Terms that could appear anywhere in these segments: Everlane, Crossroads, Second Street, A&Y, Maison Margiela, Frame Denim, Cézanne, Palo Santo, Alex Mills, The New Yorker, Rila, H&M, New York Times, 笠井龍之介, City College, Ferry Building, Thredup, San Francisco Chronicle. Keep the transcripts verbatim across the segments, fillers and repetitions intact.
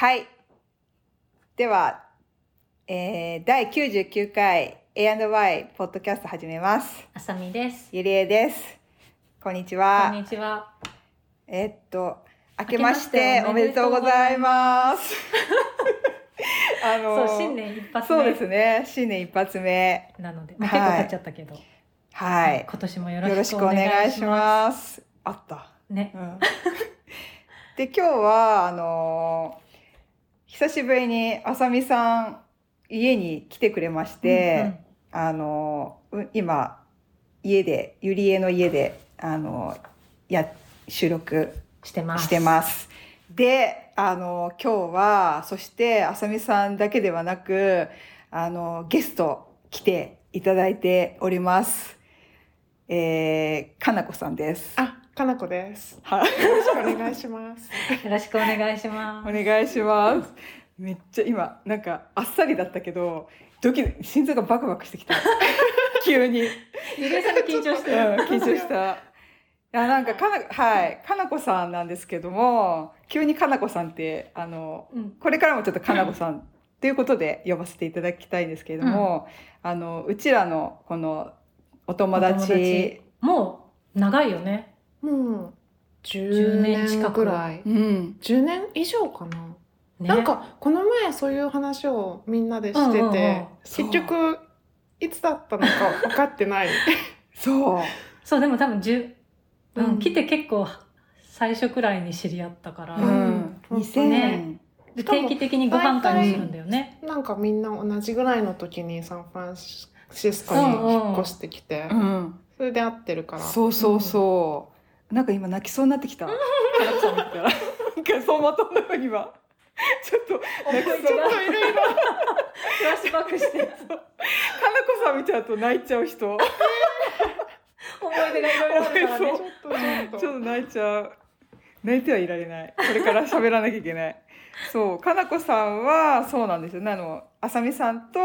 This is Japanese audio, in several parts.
はい。では、えー、第きゅうじゅうきゅう回 エーアンドワイ ポッドキャスト始めます。あさみです。ゆりえです。こんにちは。こんにちは。えー、っと、明けましておめでとうございます。あのー、そう、新年一発目。そうですね。新年一発目。なので、まあ、結構経っちゃったけど。はいはい、今年もよろしくお願いします。あったね、うん、で今日はあのー、久しぶりにあさみさん家に来てくれまして、うんうん、あのー、今家でゆりえの家であのー、や収録してますしてますで、あのー、今日はそしてあさみさんだけではなくあのー、ゲスト来ていただいております。えー、かなこさんです。あ、かなこです。はい、よろしくお願いします。よろしくお願いします。お願いします。めっちゃ今なんかあっさりだったけど、ドキ心臓がバクバクしてきた。急に。ゆりえさんが緊張してる。緊張した。いやなんかかなはいかなこさんなんですけども、急にかなこさんってあの、うん、これからもちょっとかなこさん。うんということで呼ばせていただきたいんですけれども、うん、あのうちらのこのお友達、 お友達もう長いよね。もうじゅうねん近くらい、うん、じゅうねん以上かな、ね、なんかこの前そういう話をみんなでしてて、うんうんうん、結局いつだったのか分かってない。そうそうでも多分じゅう、うんうん、来て結構最初くらいに知り合ったから、うん、にせんねんで定期的にご飯会にするんだよね。なんかみんな同じぐらいの時にサンフランシスコに引っ越してきて、うんうん、それで会ってるから。そうそうそう。うん、なんか今泣きそうになってきた。なんかそうまとんだよ今。ちょっとなんかちょっといろいろフラッシュバックして。かなこさん見ちゃうと泣いちゃう人。思い出がいろいろあるからね。ちょっと泣いちゃう。泣いてはいられない。これから喋らなきゃいけない。そうかなこさんはそうなんですよね。あのあさみさんと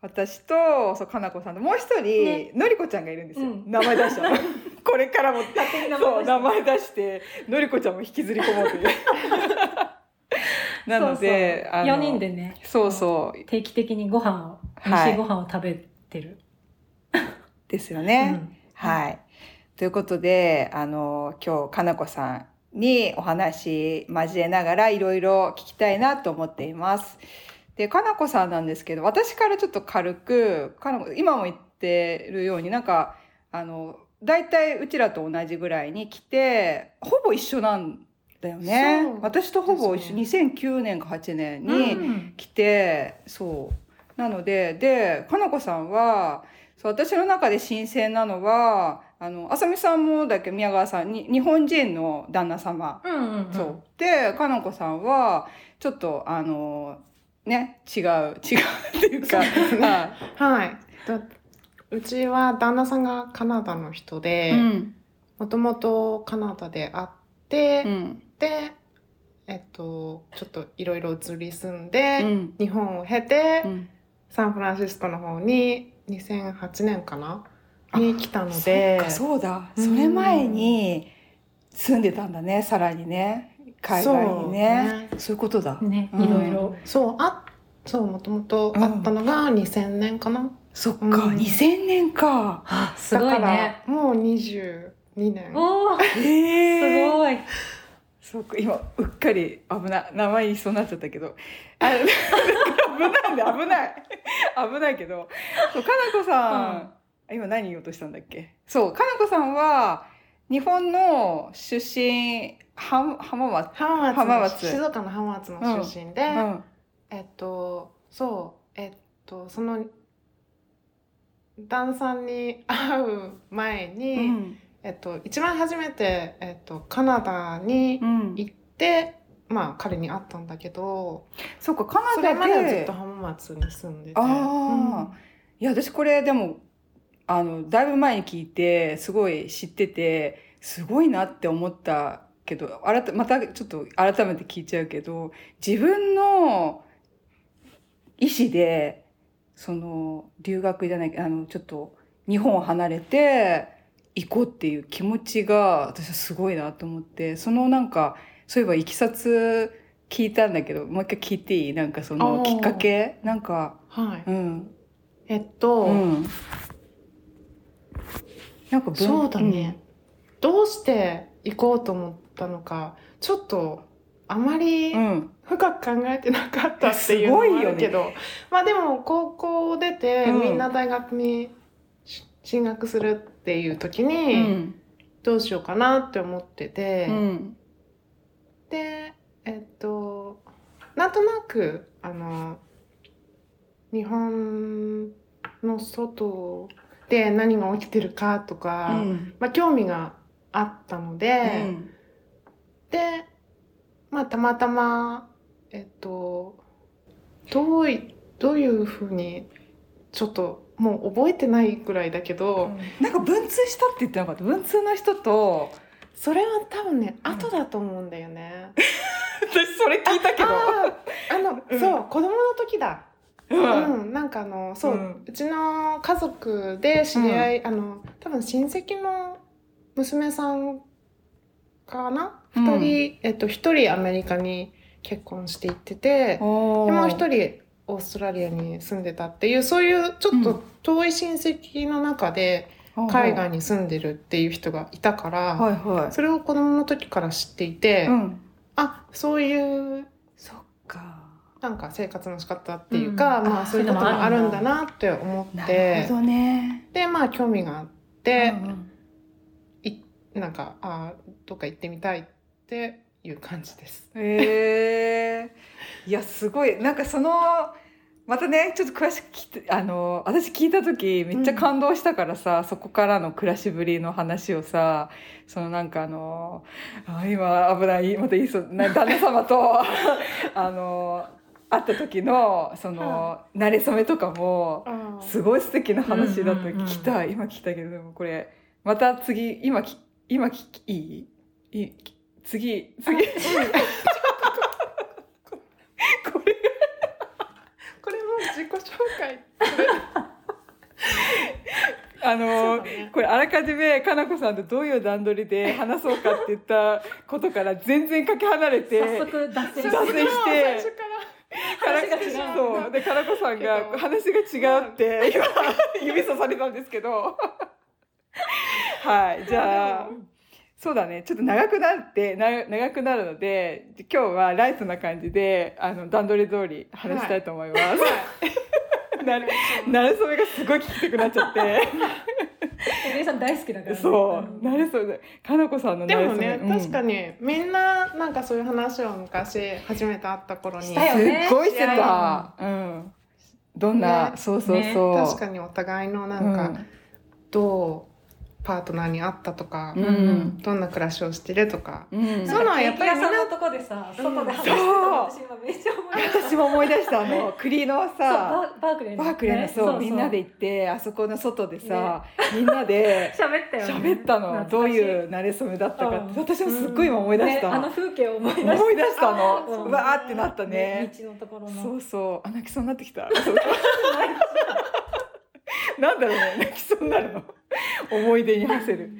私とそうかなこさんともう一人、ね、のりこちゃんがいるんですよ、うん、名前出したこれからも勝手に名前出してそう名前出してのりこちゃんも引きずり込もうというなのでそうそうあのよにんでねそうそう定期的にご飯を美味しいご飯を食べてる、はい、ですよね、うん、はいということであの今日かなこさんにお話交えながらいろいろ聞きたいなと思っています。で、かなこさんなんですけど、私からちょっと軽く、かなこ今も言ってるようになんかあのだいたいうちらと同じぐらいに来て、ほぼ一緒なんだよね。私とほぼ一緒。にせんきゅうねんかはちねんに来て、うん、そうなのででかなこさんはそう私の中で新鮮なのは。あの、あさみさんもだけ宮川さんに日本人の旦那様、うんうんうん、そうでかなこさんはちょっとあのね違う違うっていうかはい、うちは旦那さんがカナダの人でもともとカナダで会って、うん、でえっとちょっといろいろ移り住んで、うん、日本を経て、うん、サンフランシスコの方ににせんはちねんかなに来たので、そっかそうだ、うん、それ前に住んでたんだね、さらにね海外にね、そうね、そういうことだね、いろいろそうあそうもともとあったのがにせんねんかな、うん、そっか、うん、にせんねんか、あすごいね、だからもうにじゅうにねん、おー、えー、すごい、そうか今うっかり危ない名前言いそうになっちゃったけどあ危ないん危ない危ないけど、そうかなこさん、うん、今何言おうとしたんだっけ。そうかなこさんは日本の出身浜松浜松浜松静岡の浜松の出身で、うんうん、えっとそうえっとその旦那さんに会う前に、うん、えっと一番初めてえっとカナダに行って、うん、まあ彼に会ったんだけど、そうかカナダでそれまではずっと浜松に住んでて、あ、うん、いや私これでも。あのだいぶ前に聞いてすごい知っててすごいなって思ったけど、改またちょっと改めて聞いちゃうけど、自分の意思でその留学じゃないあのちょっと日本を離れて行こうっていう気持ちが私はすごいなと思って、そのなんかそういえばいきさつ聞いたんだけど、もう一回聞いていい？なんかそのきっかけなんか、はい、うん、えっと、うん、なんかそうだね、うん、どうして行こうと思ったのかちょっとあまり深く考えてなかったっていうのもあるけど、うんね、まあでも高校を出てみんな大学に進学するっていう時にどうしようかなって思ってて、うん、でえっとなんとなくあの日本の外で何が起きてるかとか、うんまあ、興味があったので、うん、でまあ、たまたま、えっと、どうい、どういうふうにちょっともう覚えてないくらいだけど、うん、なんか文通したって言ってなかった？文通の人とそれは多分ね、うん、後だと思うんだよね私それ聞いたけど あ, あ, あの、うん、そう子供の時だ、うんうん、なんかあのそう、うん、うちの家族で知り合い、うん、あの多分親戚の娘さんかなふたり、うんえっと、ひとりアメリカに結婚していっててでもうひとりオーストラリアに住んでたっていうそういうちょっと遠い親戚の中で海外に住んでるっていう人がいたから、うんはいはい、それを子供の時から知っていて、うん、あそういうそっかなんか生活の仕方っていうか、うんまあ、そういうこともあるんだなって思ってなるほど、ね、でまあ興味があって、うんうんなんかあどっか行ってみたいっていう感じです。えー、いやすごいなんかそのまたねちょっと詳しく聞いてあの私聞いた時めっちゃ感動したからさ、うん、そこからの暮らしぶりの話をさそのなんかあのあ今危ないまたいいそう旦那様とあの会った時のその馴れ初めとかもすごい素敵な話だと聞きたい、うんうんうん、今聞いたけどでもこれまた次今き今聞きいい？いい次次これこれこれも自己紹介あの、ね、これあらかじめかなこさんとどういう段取りで話そうかって言ったことから全然かけ離れて早速脱線して脱線してそうでかなこさんが話が違うって今指さされたんですけど。はいじゃあそうだねちょっと長くなってな長くなるので今日はライトな感じであの段取り通り話したいと思います、はいはい、な, るなれそめがすごい聞きたくなっちゃってエリさん大好きだから、ね、そうなれそめかなこさんのなれそめでもね、うん、確かにみんななんかそういう話を昔初めて会った頃にしたよ、ね、すっごいしてた、うん、どんな、ね、そうそうそう、ね、確かにお互いのなんか、うん、どうパートナーに会ったとか、うんうん、どんな暮らしをしてるとか、うん、そういうのはやっぱりみんなとこでさ、うん、外で話してた私今めっちゃ思い出した私も思い出したあの栗のさバークレーのバークレーのそう、ね、そうみんなで行ってあそこの外でさ、ね、みんなで喋ったよね喋ったのどういう馴れ初めだったかって私もすっごい今思い出した、うんね、あの風景を思い出した思い出したのうわーってなったね道のところのそうそうあ泣きそうになってきたなんだろうね泣きそうになるの思い出に馳せる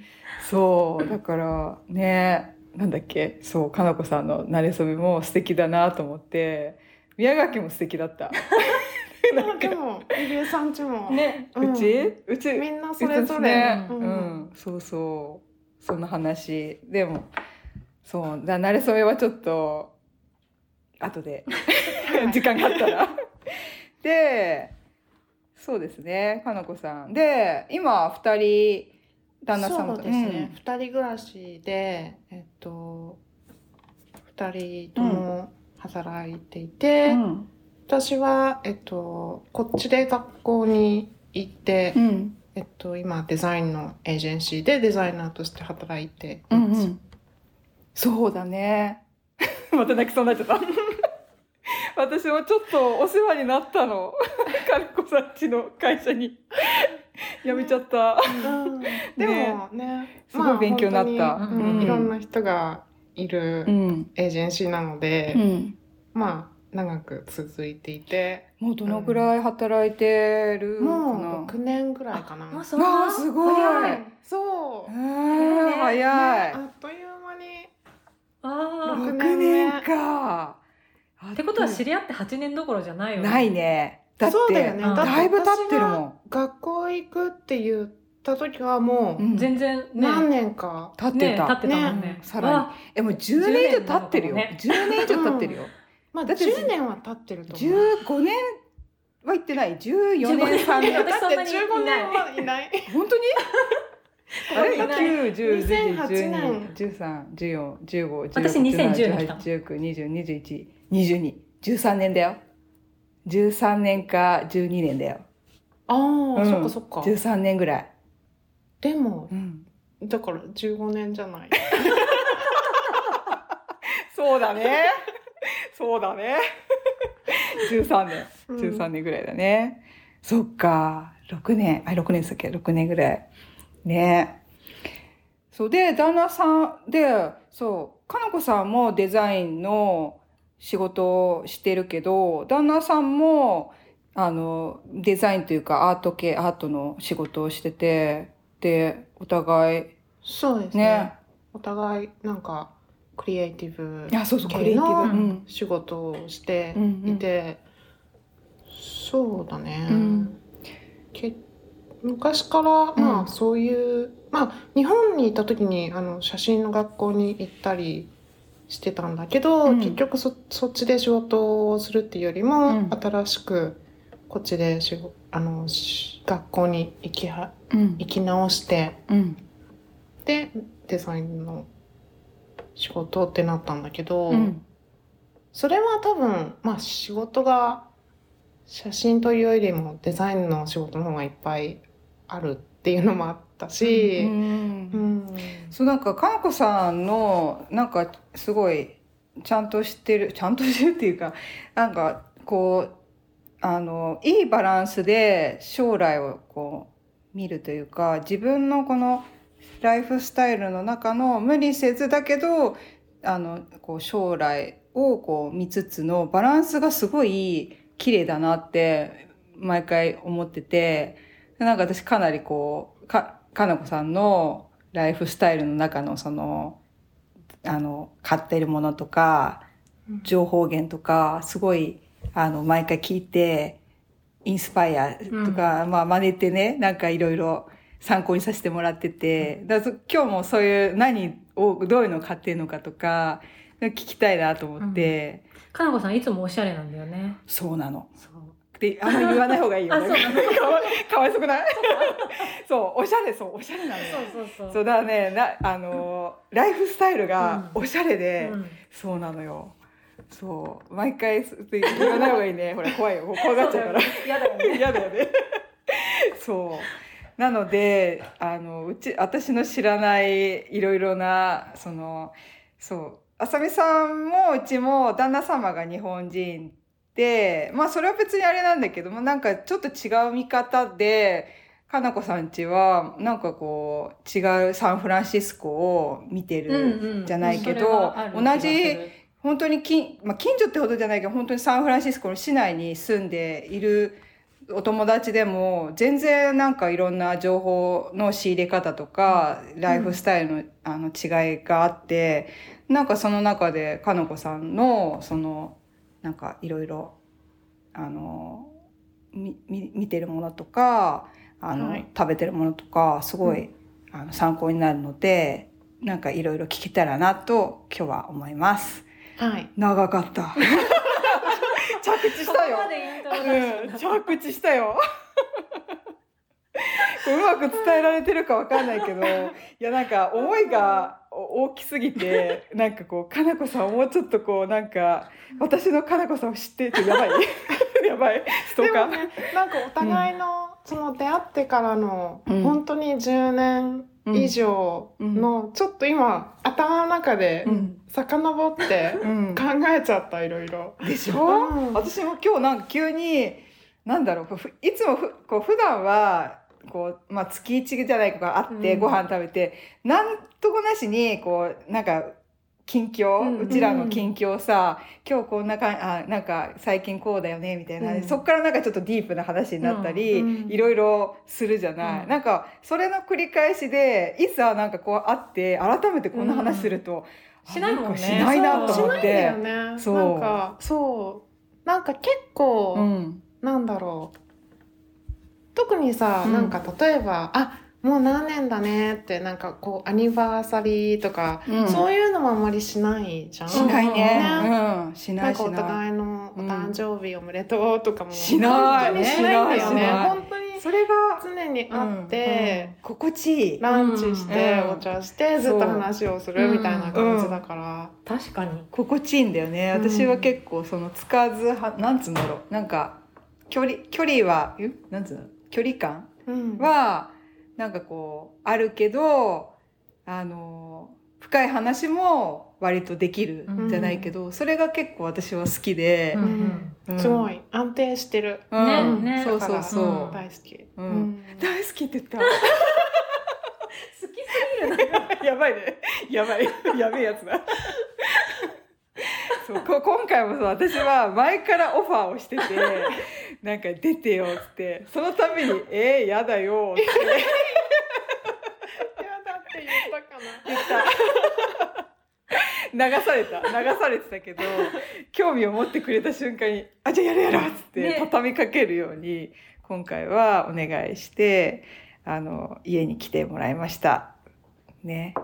そうだからねなんだっけそうかなこさんの馴れ初めも素敵だなと思って宮垣も素敵だったなんかでも入江さんちも、ねうん、うちうちみんなそれぞれ、ねうんうん、そうそうその話でもそうだ馴れ初めはちょっと後で時間があったらでそうですね、かなこさんで今ふたり旦那さんとそうですね、うん、ふたり暮らしで、えっと、ふたりとも働いていて、うん、私は、えっと、こっちで学校に行って、うんえっと、今デザインのエージェンシーでデザイナーとして働いています、うんうん、そうだねまた泣きそうになっちゃった私もちょっとお世話になったのかなこさんちの会社に辞めちゃった、うんね、でもねすごい勉強になった、まあうん、いろんな人がいるエージェンシーなので、うん、まあ長く続いていてもうどのくらい働いてるかな、うん、もうろくねんくらいかなあ、そうあすごい早いそう、えー、早い、ね、あっという間にろくねんめろくねんかってことは知り合ってはちねんどころじゃないよね。ないね。だってそうだよね。だいぶ経ってるもん。学校行くって言った時はもう、うん、全然、ね、何年か経ってた。ね、経ってたもんね。さらにえもうじゅうねん以上経ってるよ。じゅうねん以上経ってるよ。まあじゅうねんは経ってると思う。じゅうごねんは行ってない。じゅうよねんさん年だってじゅうごねんはいない。本当に？あれきゅう、じゅう、じゅういち、じゅうさん、じゅうよん、じゅうご、じゅうろく、じゅうはち、私にせんじゅうねん、じゅうきゅう、にじゅう、にじゅういち、にじゅうさんねんだよ。じゅうさんねんかじゅうにねんだよ。ああ、うん、そっかそっか。じゅうさんねんぐらい。でも、うん、だからじゅうごねんじゃない。そうだね。そうだね。じゅうさんねん、じゅうさんねんぐらいだね。うん、そっか。ろくねん、あ、ろくねんですっけ、ろくねんぐらい。ね。そうで、旦那さんで、そう、かなこさんもデザインの仕事をしてるけど、旦那さんも、あの、デザインというかアート系、アートの仕事をしてて、で、お互い。そうですね。ね、お互い、なんか、クリエイティブ系の仕事をしていて、そうだね。うん昔から、まあ、そういう、うん、まあ、日本にいた時に、あの、写真の学校に行ったりしてたんだけど、うん、結局そ、そっちで仕事をするっていうよりも、うん、新しく、こっちでし、あの、学校に行きは、うん、行き直して、うん、で、デザインの仕事ってなったんだけど、うん、それは多分、まあ、仕事が、写真というよりもデザインの仕事の方がいっぱいあるっていうのもあったし、うんうん、そうなんかかなこさんのなんかすごいちゃんとしてるちゃんとしてるっていうかなんかこうあのいいバランスで将来をこう見るというか自分のこのライフスタイルの中の無理せずだけどあのこう将来をこう見つつのバランスがすごい綺麗だなって毎回思ってて、なんか私かなりこう、か、かなこさんのライフスタイルの中のその、あの、買ってるものとか、情報源とか、すごい、あの、毎回聞いて、インスパイアとか、うん、まあ真似てね、なんかいろいろ参考にさせてもらってて、だから今日もそういう何を、どういうのを買ってるのかとか、聞きたいなと思って、うんかなこさんいつもおしゃれなんだよね。そうなの。そうで、あんまり言わない方がいいよね。あ、そうなの。かわいそうくない？そう、おしゃれ、そう、おしゃれなの。そうそうそう。そうだね、な、あのー、ライフスタイルがおしゃれで、うん、そうなのよ。そう、毎回言わない方がいいね。ほら、怖いよ。怖がっちゃうから。嫌だよね。嫌だよね。そう。なので、あの、うち、私の知らないいろいろな、その、そう、あさみさんもうちも旦那様が日本人で、まあそれは別にあれなんだけども、なんかちょっと違う見方で、かなこさんちはなんかこう違うサンフランシスコを見てるじゃないけど、うんうん、同じ本当に近、まあ、近所ってほどじゃないけど本当にサンフランシスコの市内に住んでいるお友達でも全然なんかいろんな情報の仕入れ方とか、うん、ライフスタイルの、あの違いがあって、なんかその中でかのこさんのそのなんかいろいろあのみ見てるものとかあの、はい、食べてるものとかすごい、うん、あの参考になるのでなんかいろいろ聞けたらなと今日は思います。はい、長かった。着地したよ。うん、着地したよ。うまく伝えられてるかわかんないけど、いやなんか思いが大きすぎて、なんかこうかなこさんもうちょっとこうなんか私のかなこさんを知っててやばいやばいストーカー。でもね、なんかお互いの、うん、その出会ってからの、うん、本当にじゅうねん以上の、うん、ちょっと今頭の中で。うん遡って考えちゃった、うん、いろいろでしょ、うん、私も今日なんか急になんだろういつもふこう普段はこう、まあ、月いちじゃないかあってご飯食べて、うん、なんとこなしにこうなんか近況、うん、うちらの近況さ、うん、今日こんなかあなんか最近こうだよねみたいな、うん、そっからなんかちょっとディープな話になったり、うんうん、いろいろするじゃない、うん、なんかそれの繰り返しでいざなんかこう会って改めてこんな話すると、うんしないもんね。しないなと思って。しないんだよね。そうなんか、そうなんか結構、うん、なんだろう、特にさ、うん、なんか例えばあもう何年だねってなんかこうアニバーサリーとか、うん、そういうのもあんまりしないじゃん。しないね。うん、しないしない。なんかお互いのお誕生日おめでとうとかもしない。本当にしないんだよね。本当にそれが常にあって、うんうん、心地いい。ランチして、うん、お茶してずっと話をするみたいな感じだから、うんうん、確かに心地いいんだよね。私は結構そのつかずはなんつうんだろう、なんか距離距離はえなんつうの距離感、うん、はなんかこうあるけど、あの深い話も割とできるじゃないけど、うん、それが結構私は好きで、うんうん、すごい安定してる、うん、ね、そうそうそう、うん、大好き、うんうん、大好きって言った。好きすぎるな。やばいね、やばいやべえやつだ。そうこ今回もそう、私は前からオファーをしてて。なんか出てよってそのためにえーやだよってやだって言ったかな言った流された流されてたけど興味を持ってくれた瞬間にあじゃあやるやろっつって畳みかけるように今回はお願いして、ね、あの家に来てもらいましたね。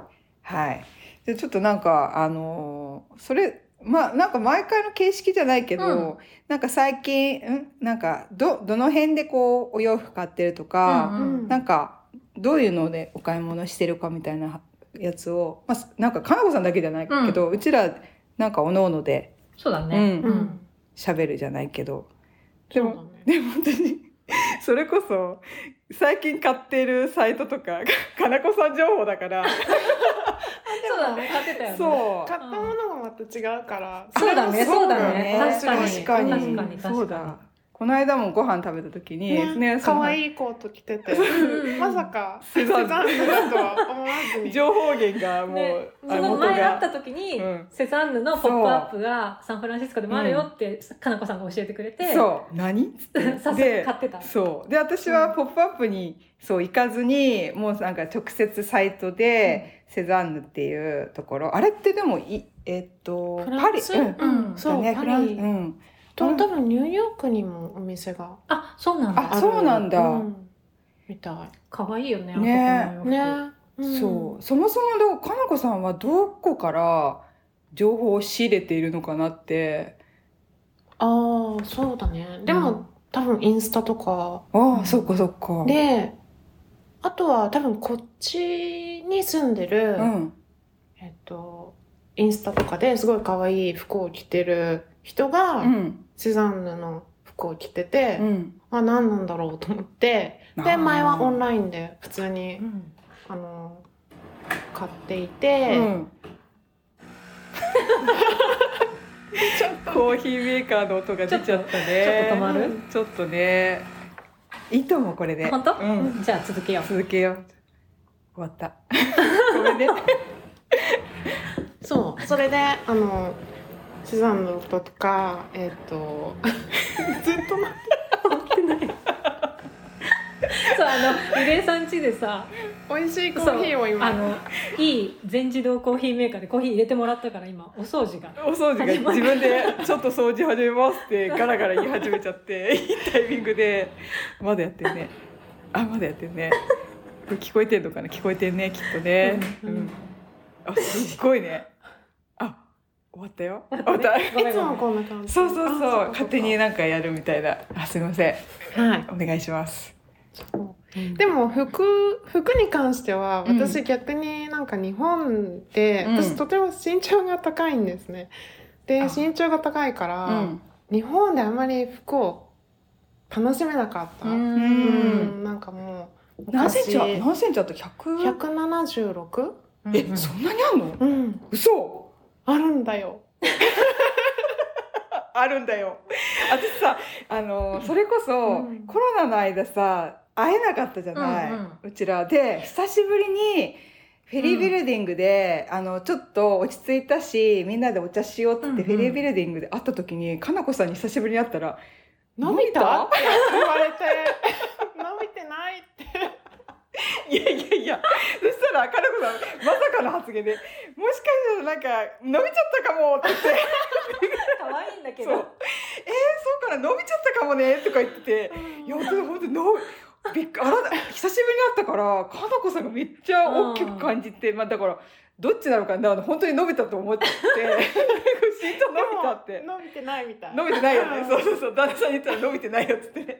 はい。でちょっとなんかあのそれまあ、なんか毎回の形式じゃないけど、うん、なんか最近んなんか ど, どの辺でこうお洋服買ってるとか、うんうん、なんかどういうのでお買い物してるかみたいなやつを、まあ、なんかかなこさんだけじゃないけど、うん、うちらなんかおのおのでそうだね、うん、喋るじゃないけど、でも、ね、でも本当にそれこそ最近買ってるサイトとかかなこさん情報だからそうだね、買ってたよね。そう買ったものがまた違うから、うん、そうだねそうだね確かに確かにそうだ。この間もご飯食べた時にね、可愛いコート着ててまさかセザンヌだとは思わずに情報源がもう、ね、その前会った時に、うん、セザンヌのポップアップがサンフランシスコでもあるよって、うん、かなこさんが教えてくれてそう何つって早速買ってた。そうで私はポップアップにそう行かずにもうなんか直接サイトで、うん、セザンヌっていうところあれってでもいえっとパリそうねフランスうんと多分ニューヨークにもお店が、うん、あそうなんだあそうなんだ、うん、みたい。可愛いよねねえ、ねうん、そうそもそもかなこさんはどこから情報を仕入れているのかなって。ああそうだねでも、うん、多分インスタとかああそっかそっかであとは多分こっちに住んでる、うん、えっとインスタとかですごい可愛い服を着てる人が、うん、セザンヌの服を着てて、うん、あ何なんだろうと思ってで前はオンラインで普通に、うん、あの買っていて、うん、ちょっとコーヒーメーカーの音が出ちゃったね。ちょっと止まる、うん、ちょっとねいいと思うこれで本当、うん、じゃあ続けよう続けよう終わったごめんねそうそれであのセザンヌの音とか、えー、とずっと待ってないそうあのゆれさん家でさ美味しいコーヒーを今あのいい全自動コーヒーメーカーでコーヒー入れてもらったから今お掃除がお掃除が自分でちょっと掃除始めますってガラガラ言い始めちゃっていいタイミングでまだやってるねあまだやってるね聞こえてるのかな聞こえてるねきっとね、うんうんうん、あすっごいね終わったよ。終わった。いつもこんな感じ。そうそうそう。勝手になんかやるみたいな。あ、すみません。はい。お願いします。うん、でも服服に関しては私、うん、逆になんか日本で私とても身長が高いんですね。で身長が高いから、うん、日本であまり服を楽しめなかった。うんうんなんかもう何センチ何センチだった ひゃく ひゃくななじゅうろく？ え、うんうん、そんなにあんの？うん。嘘。あるんだよあるんだよ私さあのそれこそ、うん、コロナの間さ会えなかったじゃない、うんうん、うちらで久しぶりにフェリービルディングで、うん、あのちょっと落ち着いたしみんなでお茶しようっ て, って、うんうん、フェリービルディングで会った時にかなこさんに久しぶりに会ったら伸びたって言われて伸びてないっていやいやいやそしたらかなこさんまさかの発言でもしかしたらなんか伸びちゃったかもって言って可愛いんだけど、そう、えー、そうかな、伸びちゃったかもねとか言ってて、いや本当に伸びびっくり、あら久しぶりに会ったからかなこさんがめっちゃ大きく感じて、まあ、だからどっちなのかな、本当に伸びたと思って身長伸びたって、伸びてないみたい、伸びてないよね、そうそうそう、旦那さんに言ったら伸びてないよっつってね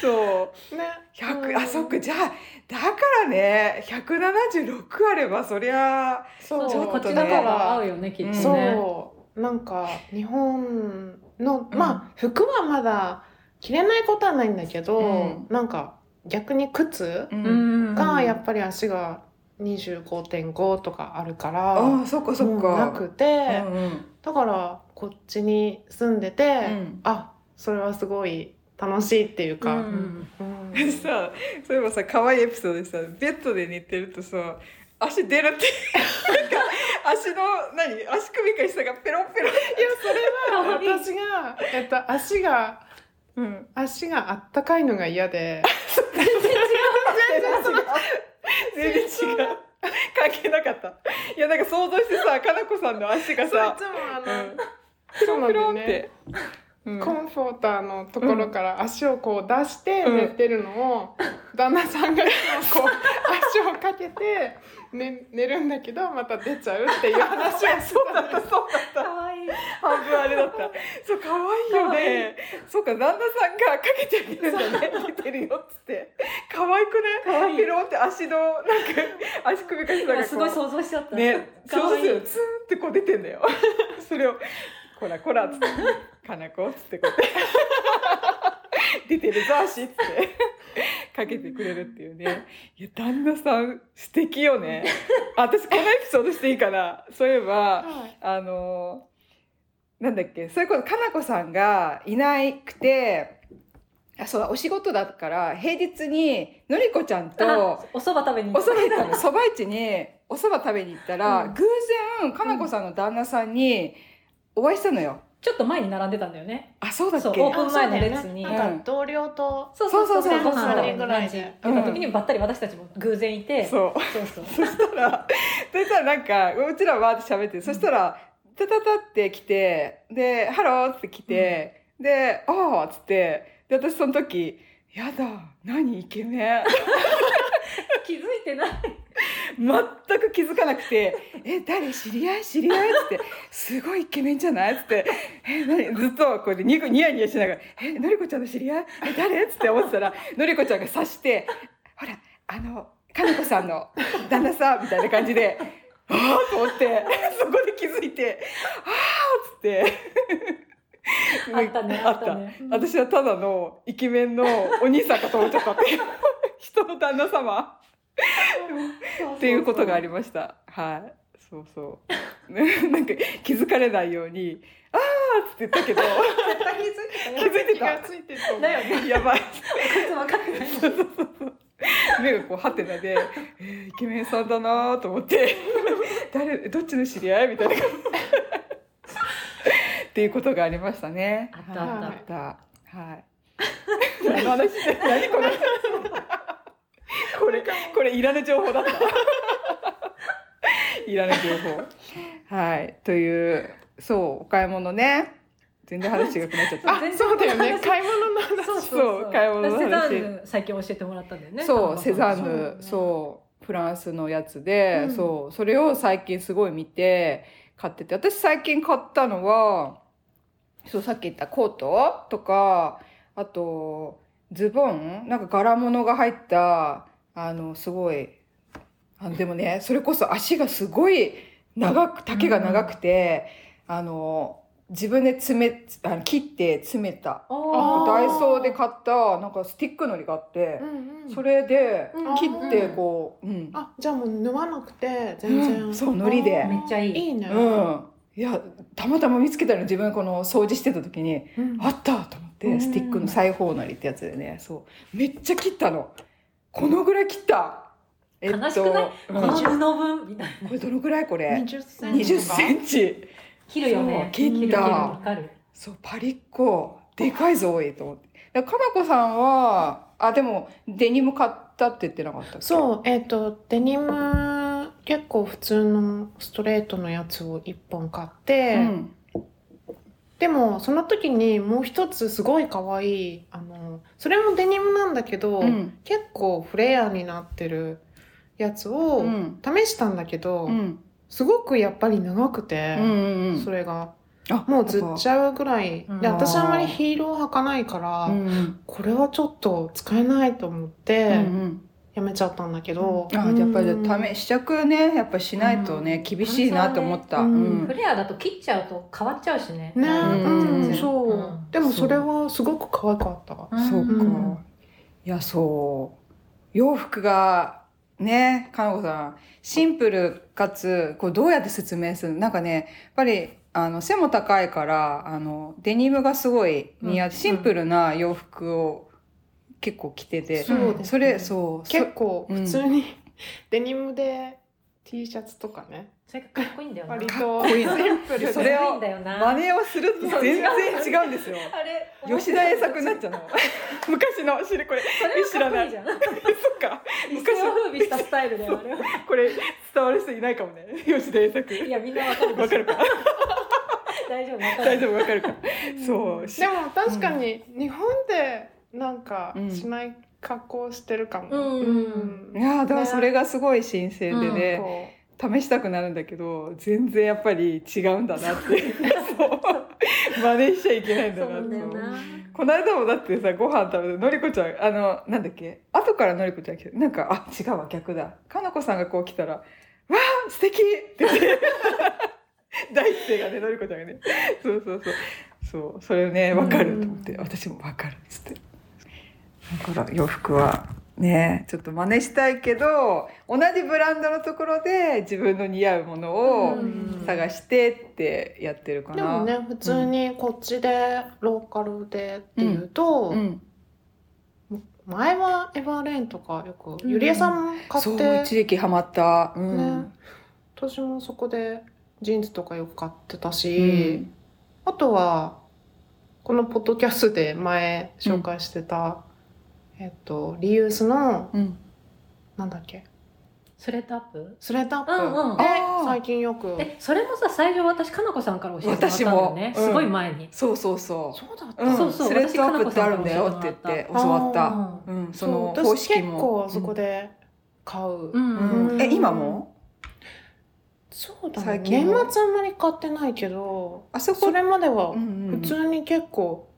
そうね、ひゃく、あ、そっか、じゃあだからねひゃくななじゅうろくあればそりゃそうちょっと、ね、こっちだから合うよねきっとね、うん、そうなんか日本のまあ服はまだ着れないことはないんだけど、うん、なんか逆に靴がやっぱり足が にじゅうごてんご とかあるから、うん、あ、そっかそっか、なくて、うんうん、だからこっちに住んでて、うん、あ、それはすごい楽しいっていうか、うんうん、さ、そういえばさ、可愛いエピソードでさ、ベッドで寝てるとさ、足出るって足の何、足首から下がペロンペロン、いやそれは私がえっと足がうん、足があったかいのが嫌で全然違う全然違う全然違う関係なかった。いやなんか想像してさ、かなこさんの足がさ、そういつもあのピロンピロンって、うん、コンフォーターのところから足をこう出して寝てるのを、うん、旦那さんがいつもこう足をかけて、ね、寝るんだけどまた出ちゃうっていう話をしてたそうだったそうだったかわいい、半分あれだったそう、かわいいよね、そうか、旦那さんがかけてあげるんだね、寝てるよっつって、かわいくね、かわいい、ピロンって足のなんか足首かけたらすごい想像しちゃったね、想像する、ツーンってこう出てんだよそれをこらこらっつってかなこっつってこう出てるぞ足っつってかけてくれるっていうね。いや旦那さん素敵よね私このエピソードしていいかな、そういえば、はい、あのなんだっけ、それこそかなこさんがいなくて、あ、そう、お仕事だから平日にのりこちゃんとおそば食べに行ったの、そば市におそば食べに行ったら、うん、偶然かなこさんの旦那さんにお会いしたのよ。ちょっと前に並んでたんだよね。あ、そうだっけ、オープン前の列に、ね、なんか同僚と、うん、そうそうそうそう、ご飯ぐらいで行った時にばったり私たちも偶然いて、そうそうそう、そしたらそしたらなんかうちらわーって喋って、そしたらタタタって来て、でハローって来て、うん、であーっつって、で私その時やだ何イケメン気づいてない全く気づかなくてえ、誰、知り合い知り合いってすごいイケメンじゃないってえ、何、ずっとこうでニヤニヤしながらえ、のりこちゃんの知り合いえ、誰って思ってたら、のりこちゃんが指してほらあのかなこさんの旦那さんみたいな感じであーと思ってそこで気づいてあーっつってあったね、あったね、うん、私はただのイケメンのお兄さんかと思っちゃったって人の旦那様っていうことがありました。はい、そうそう。なんか気づかれないように、あーって言ったけど、気づいてた。気づいてた。だよね。やばい。分かってない。そうそうそう。目がこうハテナで、えー、イケメンさんだなと思って、誰、どっちの知り合いみたいなっていうことがありましたね。あったあったあった。はい。何話して何これ。これこれいらぬ情報だったいらぬ情報、はい、という、そうお買い物ね、全然話が違くなっちゃったあ、そうだよね、買い物の話、そうそうそう、買い物の話、セザンヌ最近教えてもらったんだよね、そうセザンヌ、そうフランスのやつで、うん、そうそれを最近すごい見て買ってて、私最近買ったのはそう、さっき言ったコートとか、あとズボン、なんか柄物が入ったあのすごい、あのでもね、それこそ足がすごい長く、丈が長くて、うん、あの自分で詰めあの切って詰めた、ダイソーで買ったなんかスティックのりがあって、うんうん、それで切ってこう、うんうん、あ、じゃあもう縫わなくて全然、うん、そうのりでめっちゃいい、いいね、うん、いやたまたま見つけたの、自分この掃除してた時に、うん、あったと思って、スティックの裁縫のりってやつでね、そうめっちゃ切ったの。このぐらい切った。えっと、悲しくない？にじゅうの分みたいな。これどのぐらいこれ？にじゅっセンチ。切るよね。切った。そうパリッコでかいぞおいと思って。だからかなこさんはあでもデニム買ったって言ってなかったっけ？そうえっとデニム結構普通のストレートのやつをいっぽん買って、うん、でもその時にもう一つすごい可愛いあのそれもデニムなんだけど、うん、結構フレアになってるやつを試したんだけど、うん、すごくやっぱり長くて、うんうんうん、それがもうずっちゃうぐらいで、私あんまりヒールを履かないから、うん、これはちょっと使えないと思って、うんうんやめちゃったんだけど、うん、あやっぱり試試着ねやっぱりしないとね、うん、厳しいなって思った、うんうん、フレアだと切っちゃうと変わっちゃうしねね、うんうん、そう、うん、でもそれはすごく可愛かったそうか、うん、いやそう洋服がねかなこさんシンプルかつこうどうやって説明するなんかねやっぱりあの背も高いからあのデニムがすごい似合う、うん、シンプルな洋服を結構着てて そうですね、それそう結構普通に、うん、デニムで T シャツとかねそれかっこいいんだよな割とかっこいいシンプルでそれを真似をすると全然違うんですよあれ吉田栄作になっちゃうの昔の知るこれ知らないそっか昔の風靡したスタイルだよあれこれ伝わる人いないかもね吉田栄作いやみんなわかるわかるか大丈夫大丈夫わかるかそうでも確かに日本でなんかしない格好してるかも、うんうん、いやだからそれがすごい新鮮でね、うん、試したくなるんだけど全然やっぱり違うんだなってそう真似しちゃいけないんだなってこの間もだってさご飯食べてのりこちゃんあのなんだっけ後からのりこちゃん来てなんかあ違うわ逆だかなこさんがこう来たらわー素敵って第一声がねのりこちゃんがねそうそうそうそうそれね分かると思って、うん、私も分かるっつって。だから洋服はねちょっと真似したいけど同じブランドのところで自分の似合うものを探してってやってるかな、うん、でもね普通にこっちでローカルでっていうと、うんうん、前はエバーレーンとかよくゆりえさん買って、うん、そう一時期ハマった、うんね、私もそこでジーンズとかよく買ってたし、うん、あとはこのポッドキャストで前紹介してた、うんえっと、リユースの、うん、なんだっけスレッドアップスレッドアップ、うんうん、え最近よくえそれもさ最初私かなこさんから教えてもらったんだよね、うん、すごい前にそうそうそうそうだった、うん、そうそうスレッドアップってあるんだよって言って教わった、うんうん、その方式も私結構そこで買う、うんうんうん、え今もそうだね年末あんまり買ってないけどあそこそれまでは普通に結構、うんうんうん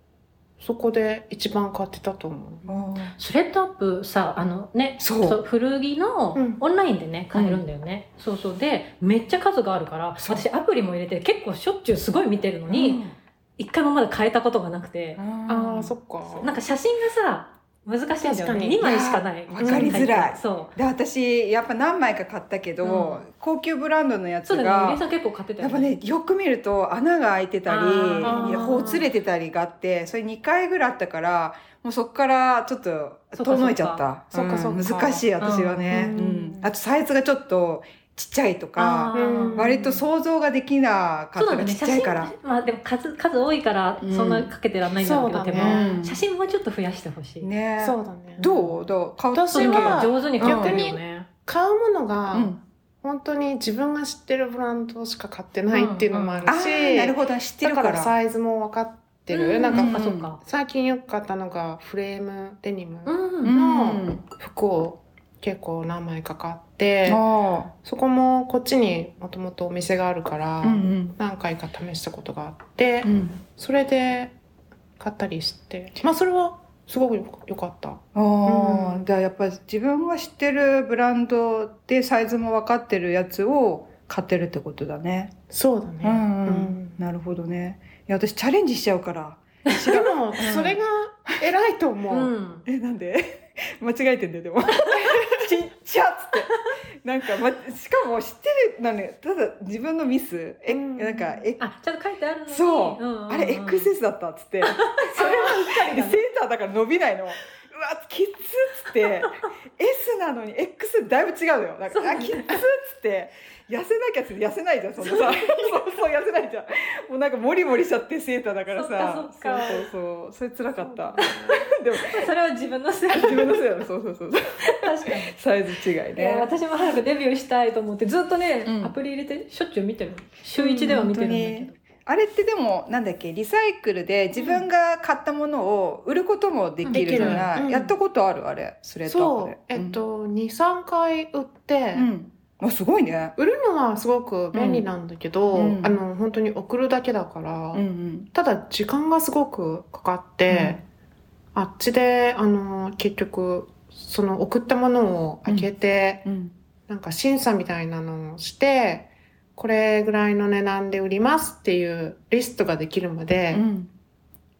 そこで一番買ってたと思う。スレッドアップさあのねそうそう古着のオンラインでね、うん、買えるんだよね、うん、そうそうでめっちゃ数があるから私アプリも入れて結構しょっちゅうすごい見てるのに、うん、一回もまだ買えたことがなくて、うん、あーそっかなんか写真がさ難しいんだよねにまいしかない分かりづらい、うん、そうで私やっぱ何枚か買ったけど、うん、高級ブランドのやつがそうだねゆりえさん結構買ってたよねやっぱねよく見ると穴が開いてたりほつれてたりがあってそれにかいぐらいあったからもうそこからちょっと遠のいちゃったそっかそっか、うん、難しい私はね、うんうん、あとサイズがちょっとちっちゃいとか割と想像ができなかったらちっちゃいから、ねまあ、でも 数, 数多いからそんなかけてらんないんだけど、うんね、写真もちょっと増やしてほしい、ね、そうだねどうどう買う私は上手に買う、ね、逆に買うものが本当に自分が知ってるブランドしか買ってないっていうのもあるし、うんうん、あなるほど知ってるからだからサイズも分かってる、うん、なんか、うん、最近よく買ったのがフレームデニムの服を結構何枚か買ってそこもこっちにもともとお店があるから、うんうん、何回か試したことがあって、うん、それで買ったりしてまあそれはすごく良かったあ、うん、だからやっぱり自分が知ってるブランドでサイズも分かってるやつを買ってるってことだねそうだね、うんうんうん、なるほどねいや私チャレンジしちゃうからでもそれが偉いと思う、うん、えなんで間違えてんだよでもちっちゃっつってなんか、ま、しかも知ってるなのにただ自分のミスえ、うん、なんかえあちゃんと書いてあるのにそう、うんうんうん、あれ エックスエス だったっつってそれはセンターだから伸びないのうわわきっつっつってS なのに X だいぶ違うのよ。なんか、ね、あきっつっつって痩せなきゃって痩せないじゃん、そんなさそうそう痩せないじゃん、もうなんかモリモリしちゃってセーターだからさ、そっかそっか、そうそうそう、それ辛かったでもそれは自分のせい自分のせいだね、そうそうそう確かにサイズ違いね。いや私も早くデビューしたいと思ってずっとね、うん、アプリ入れてしょっちゅう見てる、週いちでは見てるんだけど、うん、あれってでもなんだっけ、リサイクルで自分が買ったものを売ることもできるような、うん、やったことある、あれスレッドアップで、そう、うん、えっと に,さん 回売って、うん、あすごいね。売るのはすごく便利なんだけど、うん、あの本当に送るだけだから、うんうん、ただ時間がすごくかかって、うん、あっちであの結局その送ったものを開けて、うんうん、なんか審査みたいなのをして、これぐらいの値段で売りますっていうリストができるまで、うん、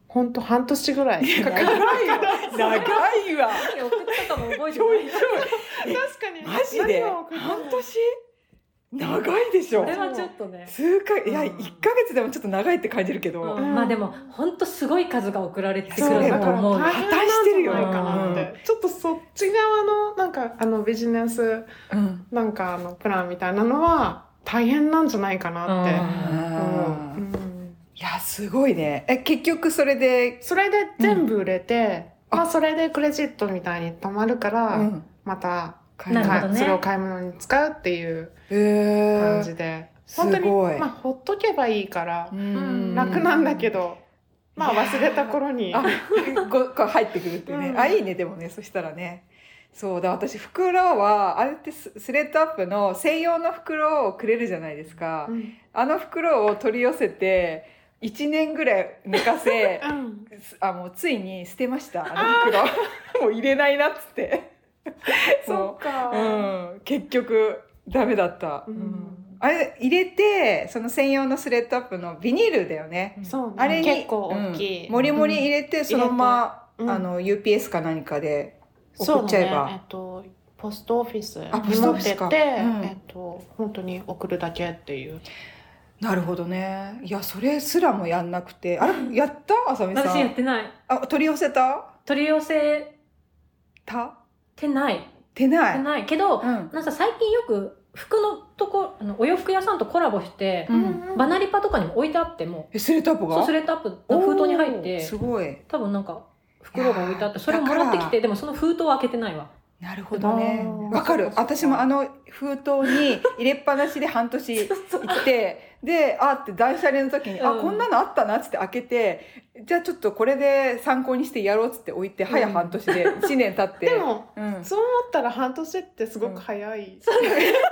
ほんと半年ぐらいかかる。長いわ。送ったかも覚えてない。確かに。マジで半年？長いでしょ。これはちょっとね。数回、いや、いっかげつでもちょっと長いって感じるけど。うんうん、まあでも、ほんとすごい数が送られてくると思う。だからもう、果たしてるよ、ないかなって、うん。ちょっとそっち側の、なんか、あのビジネス、うん、なんかあのプランみたいなのは、大変なんじゃないかなって。あ、うん、いやすごいね。え結局それでそれで全部売れて、うん、まあそれでクレジットみたいに貯まるから、うん、また買い、ね、それを買い物に使うっていう感じで、本当にまあほっとけばいいから楽なんだけど。まあ忘れた頃にこう入ってくるっていうね、うん、あいいね。でもね、そしたらね、そうだ、私袋はあれってスレッドアップの専用の袋をくれるじゃないですか、うん、あの袋を取り寄せていちねんぐらい寝かせ、うん、あもうついに捨てました、あの袋もう入れないなっつってそうか、うん、結局ダメだった、うんうん、あれ入れて、その専用のスレッドアップのビニールだよね、そうね、あれに結構大きい、うん、もりもり入れて、うん、そのまま、うん、あの ユーピーエス か何かで送っちゃえば、そうね、えっと、ポストオフィスに持ってって、うん、えっと、本当に送るだけっていう。なるほどね。いやそれすらもやんなくて、あれやったあさみさん。私やってない。あ、取り寄せた？取り寄せた？てない。てない。てないけど、うん、なんか最近よく服のとこ、あのお洋服屋さんとコラボして、うん、バナリパとかにも置いてあっても。えスレッドアップが？そうスレッドアップの封筒に入って。すごい。多分なんか。袋が置いてあって、それをもらってきて、でもその封筒を開けてないわ。なるほどね。わかる。私もあの封筒に入れっぱなしで半年行って、で、あって断捨離の時に、うん、あ、こんなのあったなって開けて、じゃあちょっとこれで参考にしてやろうって置いて、うん、早半年でいちねん経って。でも、うん、そう思ったら半年ってすごく早い。うん、そうだね。出せば